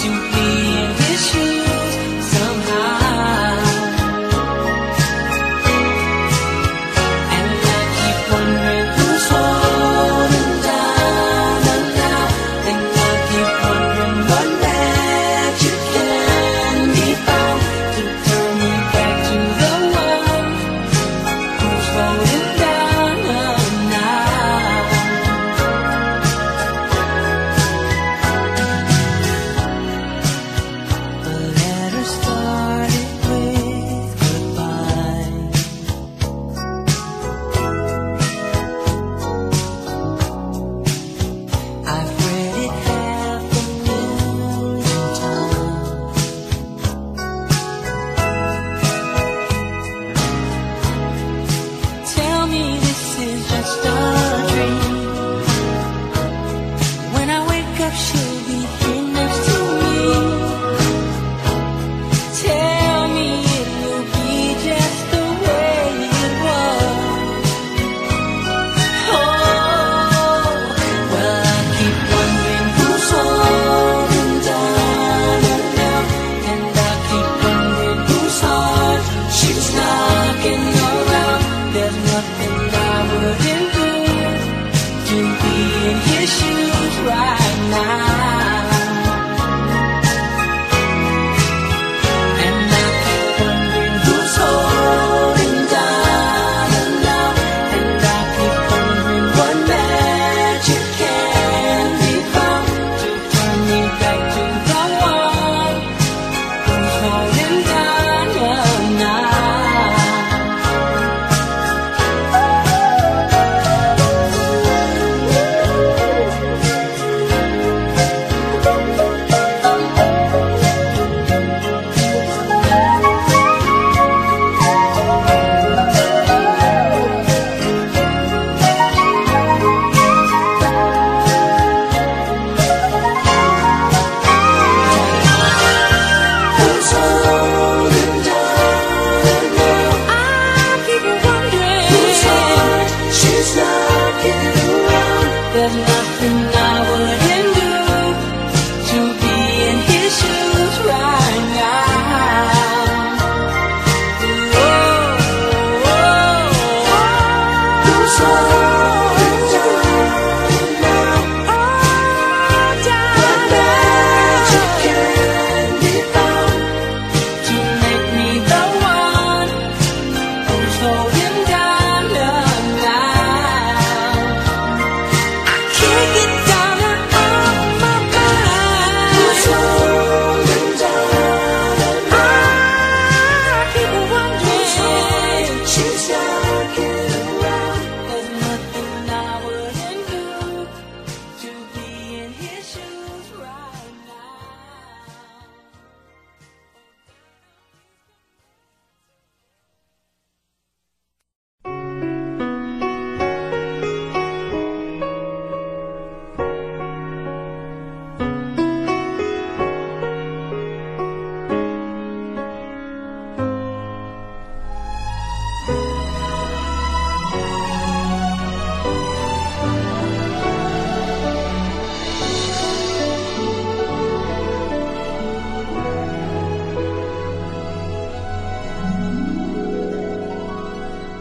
to be in his shoes somehow. And I keep wondering who's holding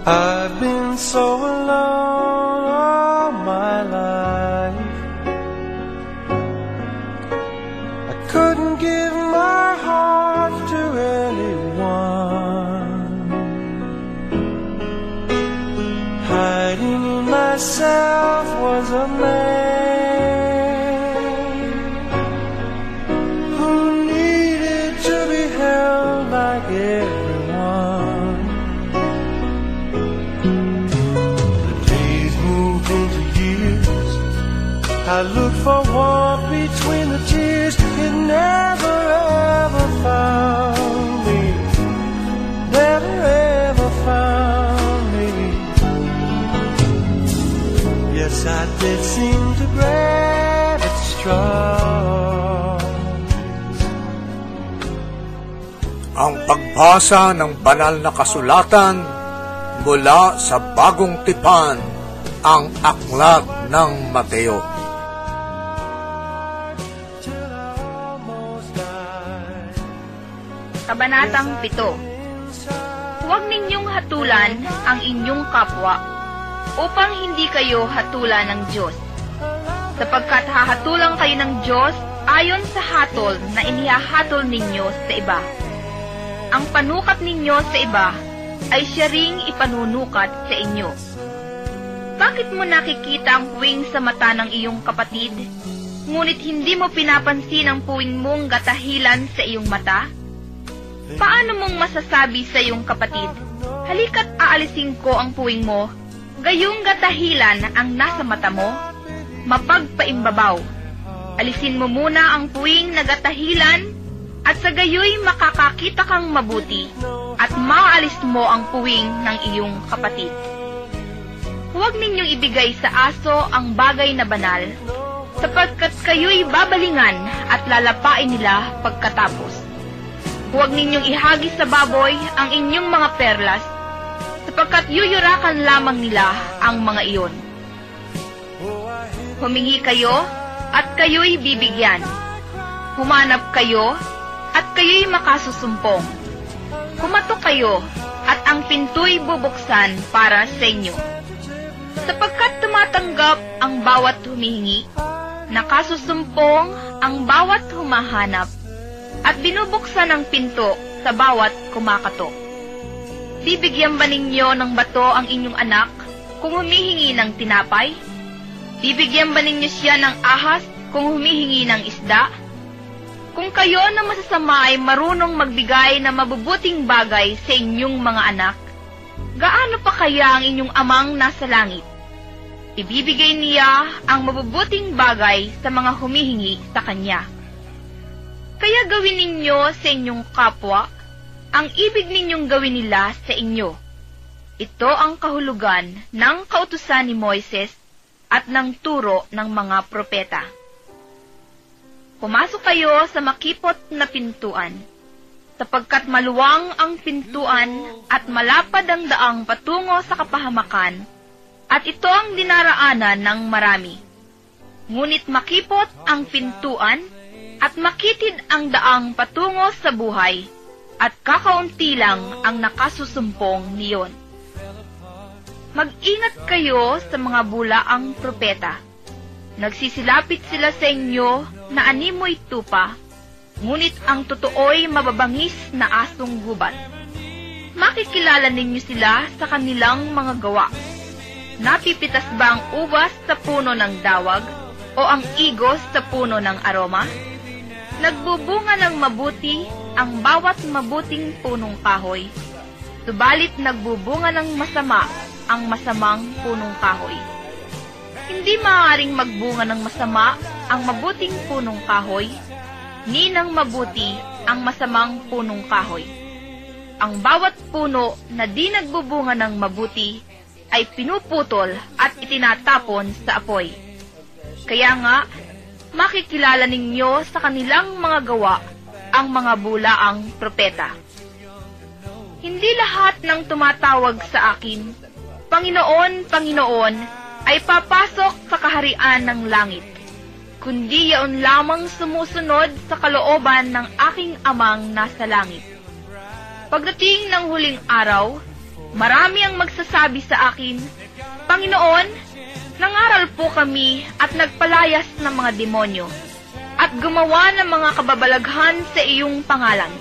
I've been so alone all my life. I couldn't give my heart to anyone. Hiding in myself was a man who needed to be held like it. I looked for warmth between the tears. It never ever found me. Never ever found me. Yes, I did seem to grab at straws. Ang pagbasa ng banal na kasulatan mula sa Bagong Tipan, ang aklat ng Mateo. Kabanatang pito. Huwag ninyong hatulan ang inyong kapwa upang hindi kayo hatulan ng Diyos, sapagkat hahatulan kayo ng Diyos ayon sa hatol na inihahatol ninyo sa iba. Ang panukat ninyo sa iba ay siya ring ipanunukat sa inyo. Bakit mo nakikita ang puwing sa mata ng iyong kapatid, ngunit hindi mo pinapansin ang puwing mong gatahilan sa iyong mata? Paano mong masasabi sa iyong kapatid, halika't aalisin ko ang puwing mo, gayong gatahilan ang nasa mata mo? Mapagpaimbabaw, alisin mo muna ang puwing na gatahilan, at sa gayoy makakakita kang mabuti, at maalis mo ang puwing ng iyong kapatid. Huwag ninyong ibigay sa aso ang bagay na banal, sapagkat kayo'y babalingan at lalapain nila pagkatapos. Huwag ninyong ihagis sa baboy ang inyong mga perlas, sapagkat yuyurakan lamang nila ang mga iyon. Humingi kayo at kayo'y bibigyan. Humanap kayo at kayo'y makasusumpong. Kumatok kayo at ang pinto'y bubuksan para sa inyo. Sapagkat tumatanggap ang bawat humihingi, nakasusumpong ang bawat humahanap, at binubuksan ang pinto sa bawat kumakatok. Bibigyan ba ninyo ng bato ang inyong anak kung humihingi ng tinapay? Bibigyan ba ninyo siya ng ahas kung humihingi ng isda? Kung kayo na masasama ay marunong magbigay ng mabubuting bagay sa inyong mga anak, gaano pa kaya ang inyong amang nasa langit? Ibibigay niya ang mabubuting bagay sa mga humihingi sa kanya. Kaya gawin ninyo sa inyong kapwa ang ibig ninyong gawin nila sa inyo. Ito ang kahulugan ng kautusan ni Moises at ng turo ng mga propeta. Pumasok kayo sa makipot na pintuan, sapagkat maluwang ang pintuan at malapad ang daang patungo sa kapahamakan, at ito ang dinaraanan ng marami. Ngunit makipot ang pintuan, at makitid ang daang patungo sa buhay, at kakaunti lang ang nakasusumpong niyon. Mag-ingat kayo sa mga bulaang propeta. Nagsisilapit sila sa inyo na animoy tupa, ngunit ang totoo'y mababangis na asong gubat. Makikilala ninyo sila sa kanilang mga gawa. Napipitas ba ang ubas sa puno ng dawag o ang igos sa puno ng aroma? Nagbubunga ng mabuti ang bawat mabuting punong kahoy, subalit nagbubunga ng masama ang masamang punong kahoy. Hindi maaaring magbunga ng masama ang mabuting punong kahoy, ni ng mabuti ang masamang punong kahoy. Ang bawat puno na di nagbubunga ng mabuti ay pinuputol at itinatapon sa apoy. Kaya nga, makikilala ninyo sa kanilang mga gawa ang mga bulaang propeta. Hindi lahat ng tumatawag sa akin, Panginoon, Panginoon, ay papasok sa kaharian ng langit, kundi yaon lamang sumusunod sa kalooban ng aking amang nasa langit. Pagdating ng huling araw, marami ang magsasabi sa akin, Panginoon, nangaral po kami at nagpalayas ng mga demonyo at gumawa ng mga kababalaghan sa iyong pangalan.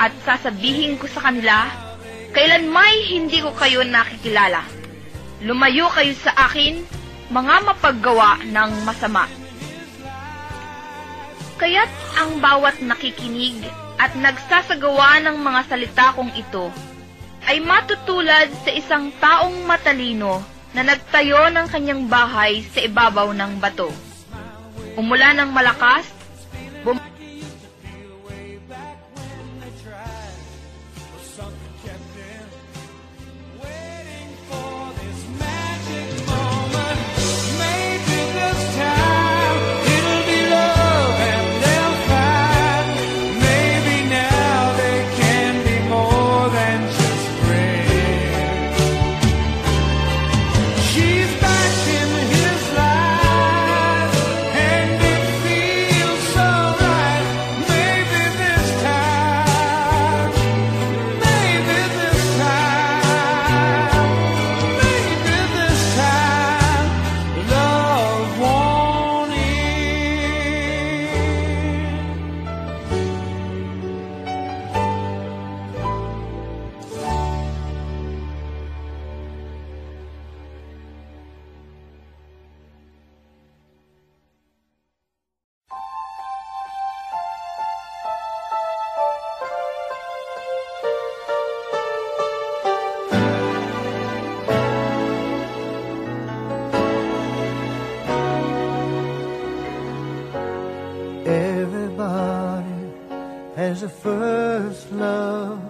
At sasabihin ko sa kanila, kailanmay hindi ko kayo nakikilala. Lumayo kayo sa akin, mga mapaggawa ng masama. Kaya't ang bawat nakikinig at nagsasagawa ng mga salita kong ito ay matutulad sa isang taong matalino na nagtayo ng kanyang bahay sa ibabaw ng bato. Umulan ng malakas, bum- a first love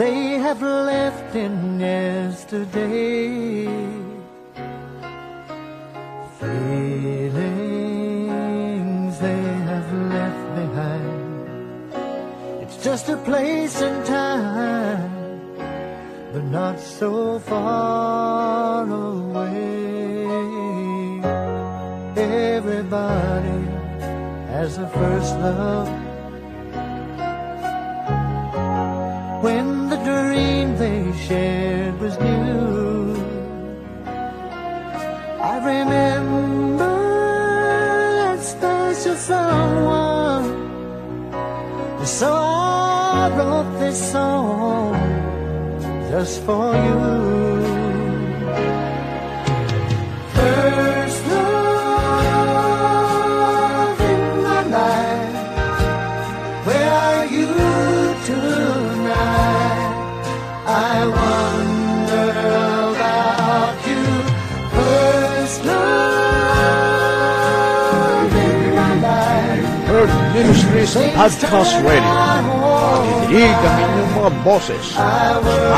they have left in yesterday. just a place and time, but not so far away. Everybody has a first love. When the dream they shared was new, I remember that special someone. And so I wrote this song just for you. First love in my life, where are you tonight? I wonder about you. First love in my life. Heard Ministries Podcast Radio. Pakikinig ang inyong mga boses sa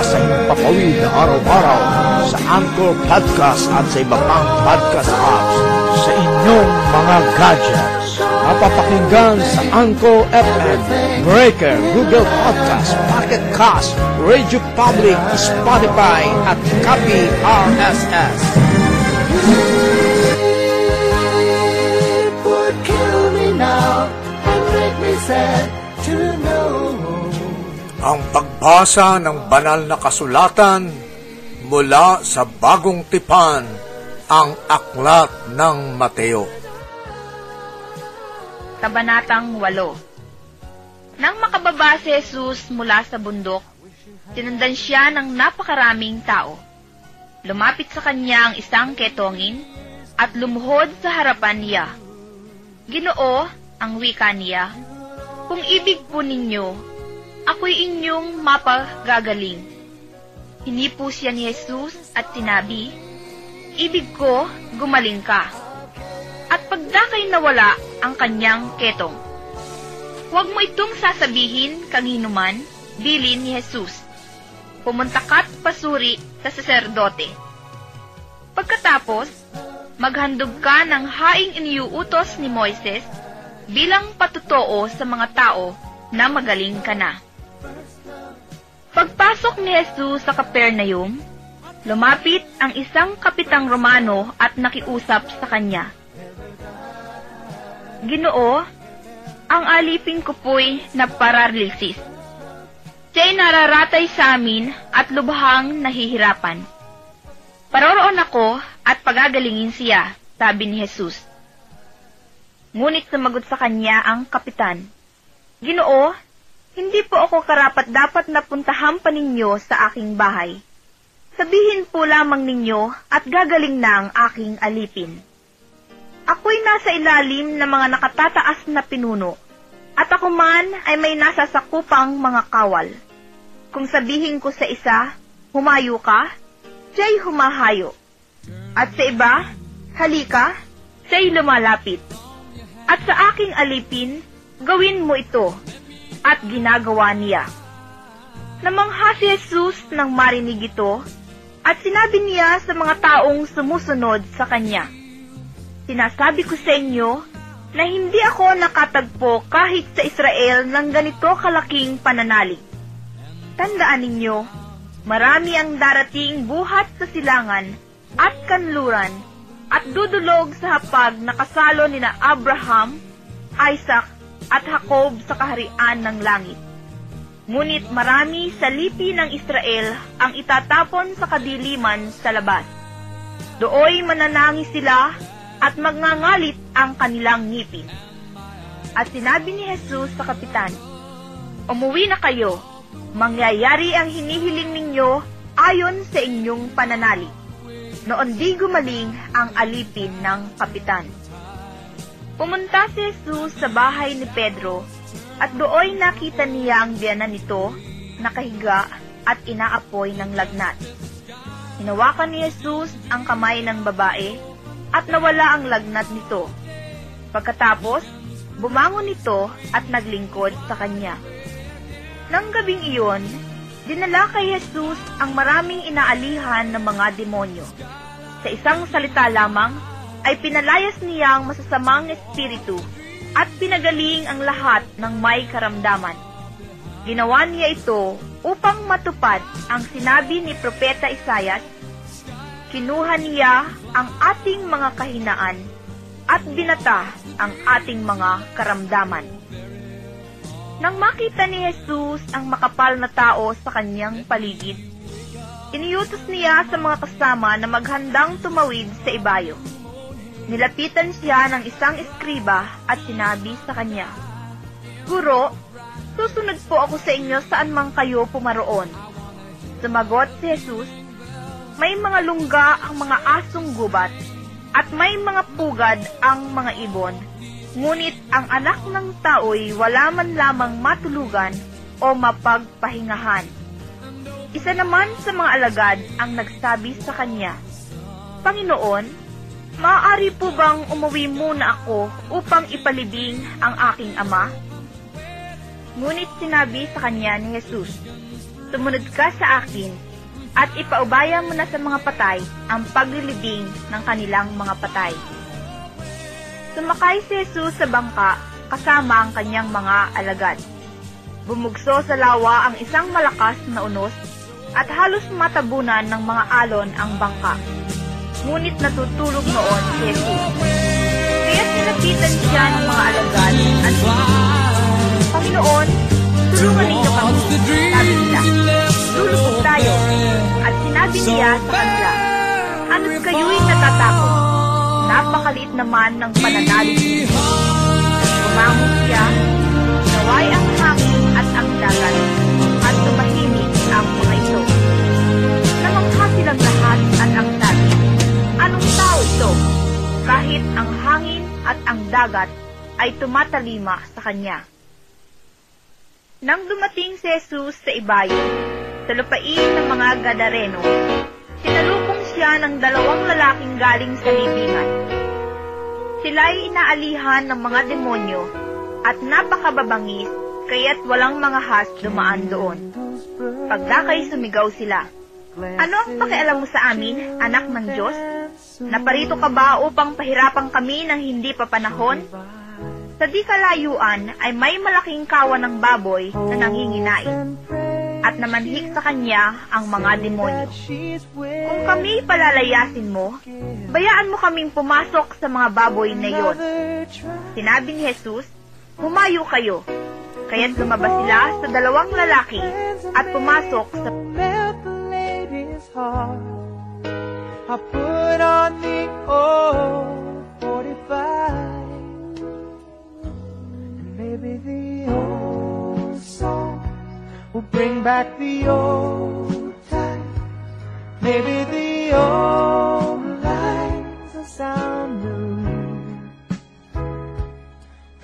ipapawid na araw-araw sa Anchor Podcast at sa iba pang podcast apps sa inyong mga gadgets. Mapapakinggan sa Anchor F M, Breaker, Google Podcast, Pocket Cast, Radio Public, Spotify at Copy R S S. It would kill me now and make me sad to know. Ang pagbasa ng banal na kasulatan mula sa Bagong Tipan, ang aklat ng Mateo. Kabanatang eight. Nang makababa si Jesus mula sa bundok, tinandan siya ng napakaraming tao. Lumapit sa kanya ang isang ketongin at lumuhod sa harapan niya. Ginoo, ang wika niya, kung ibig po ninyo, ako'y inyong mapagagaling. Hinipo siya ni Jesus at sinabi, ibig ko, gumaling ka. At pagdakay nawala ang kanyang ketong. Huwag mo itong sasabihin kanginuman, bilin ni Jesus. Pumunta ka't pasuri sa saserdote. Pagkatapos, maghandog ka ng haing iniuutos ni Moises bilang patutoo sa mga tao na magaling ka na. Pagpasok ni Jesus sa Kapernaum, lumapit ang isang kapitang Romano at nakiusap sa kanya. Ginoo, ang alipin ko po'y napararilisis. Siya'y nararatay sa amin at lubhang nahihirapan. Paroroon ako at pagagalingin siya, sabi ni Jesus. Ngunit sumagot sa kanya ang kapitan, Ginoo, hindi po ako karapat dapat napuntahan pa ninyo sa aking bahay. Sabihin po lamang ninyo at gagaling na ang aking alipin. Ako'y nasa ilalim ng mga nakatataas na pinuno, at ako man ay may nasa sakupang mga kawal. Kung sabihin ko sa isa, humayo ka, siya'y humahayo. At sa iba, halika, siya'y lumalapit. At sa aking alipin, gawin mo ito, at ginagawa niya. Namangha si Jesus nang marinig ito, at sinabi niya sa mga taong sumusunod sa kanya, sinasabi ko sa inyo na hindi ako nakatagpo kahit sa Israel ng ganito kalaking pananalig. Tandaan ninyo, marami ang darating buhat sa silangan at kanluran at dudulog sa hapag na kasalo nina Abraham, Isaac, at Jacob sa kaharian ng langit. Ngunit marami sa lipi ng Israel ang itatapon sa kadiliman sa labas. Dooy mananangis sila at magngangalit ang kanilang ngipin. At sinabi ni Jesus sa kapitan, umuwi na kayo, mangyayari ang hinihiling ninyo ayon sa inyong pananalig. Noon di gumaling ang alipin ng kapitan. Pumunta si Jesus sa bahay ni Pedro at dooy nakita niya ang biyanan nito, nakahiga at inaapoy ng lagnat. Hinawakan ni Jesus ang kamay ng babae at nawala ang lagnat nito. Pagkatapos, bumangon nito at naglingkod sa kanya. Nang gabing iyon, dinala kay Jesus ang maraming inaalihan ng mga demonyo. Sa isang salita lamang, ay pinalayas niya ang masasamang espiritu at pinagaling ang lahat ng may karamdaman. Ginawa niya ito upang matupad ang sinabi ni Propeta Isayas, kinuha niya ang ating mga kahinaan at binata ang ating mga karamdaman. Nang makita ni Jesus ang makapal na tao sa kanyang paligid, iniutos niya sa mga kasama na maghandang tumawid sa ibayo. Nilapitan siya ng isang eskriba at sinabi sa kanya, Guro, susunod po ako sa inyo saan mang kayo pumaroon. Sumagot si Jesus, may mga lungga ang mga asong gubat, at may mga pugad ang mga ibon, ngunit ang anak ng tao'y wala man lamang matulugan o mapagpahingahan. Isa naman sa mga alagad ang nagsabi sa kanya, Panginoon, maaari po bang umuwi muna ako upang ipalibing ang aking ama? Ngunit sinabi sa kanya ni Jesus, sumunod ka sa akin at ipaubaya mo na sa mga patay ang paglilibing ng kanilang mga patay. Sumakay si Jesus sa bangka kasama ang kanyang mga alagad. Bumugso sa lawa ang isang malakas na unos at halos matabunan ng mga alon ang bangka. Ngunit natutulog noon si Jesus. Kaya sinapitan siya ng mga alagad at Panginoon, tulungan ninyo kami, sabi nila. Lulubog tayo. At sinabi niya sa kanila, ano't kayo'y natatakot? Napakaliit naman ng pananalig niyo. Umamot siya, naway ang hangin at ang dagat, at tumahimik ang mga ito. Namangha silang lahat at ang sabi, anong tao ito? Kahit ang hangin at ang dagat ay tumatalima sa kanya. Nang dumating si Jesus sa ibayo, sa lupain ng mga Gadareno, sinalubong siya ng dalawang lalaking galing sa libingan. Sila'y inaalihan ng mga demonyo at napakababangis, kaya't walang mga has dumaan doon. Pagdakay sumigaw sila, ano ang pakialam mo sa amin, anak ng Diyos? Naparito ka ba upang pahirapan kami ng hindi pa panahon? Sa di kalayuan ay may malaking kawan ng baboy na nanginginais, at namanhik sa kanya ang mga demonyo. Kung kami palalayasin mo, bayaan mo kaming pumasok sa mga baboy na iyon. Sinabi ni Jesus, humayo kayo. Kaya't lumabas sila sa dalawang lalaki at pumasok sa... We'll bring back the old times, maybe the old lights will sound new.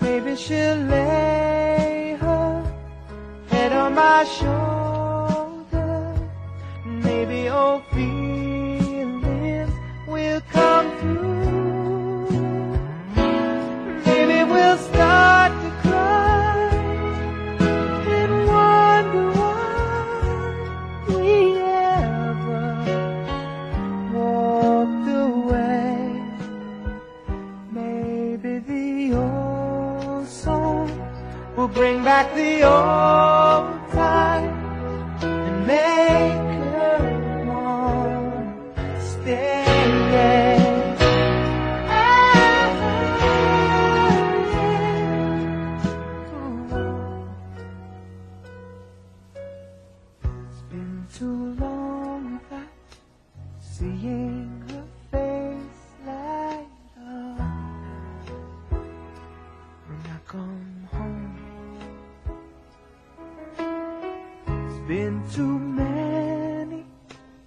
Maybe she'll lay her head on my shoulder, maybe old feelings will come through, maybe we'll start to cry. Bring back the old times and make her want to stay. It's been too long without seeing her face light up. When I come. Been too many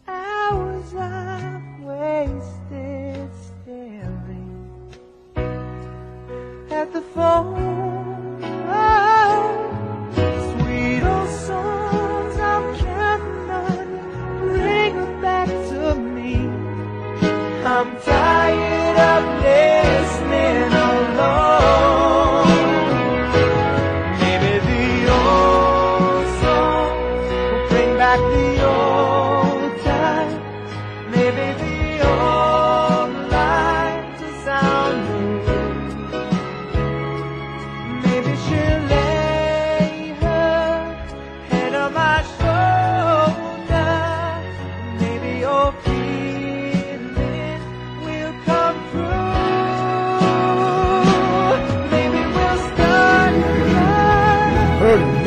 hours I've wasted staring at the phone. Oh, sweet old songs I cannot bring them back to me. I'm tired of listening alone.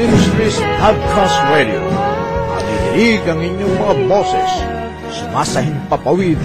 Ministries Podcast Radio. Adinig ang inyong mga boses. Sumasahing papawid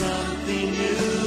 Something new.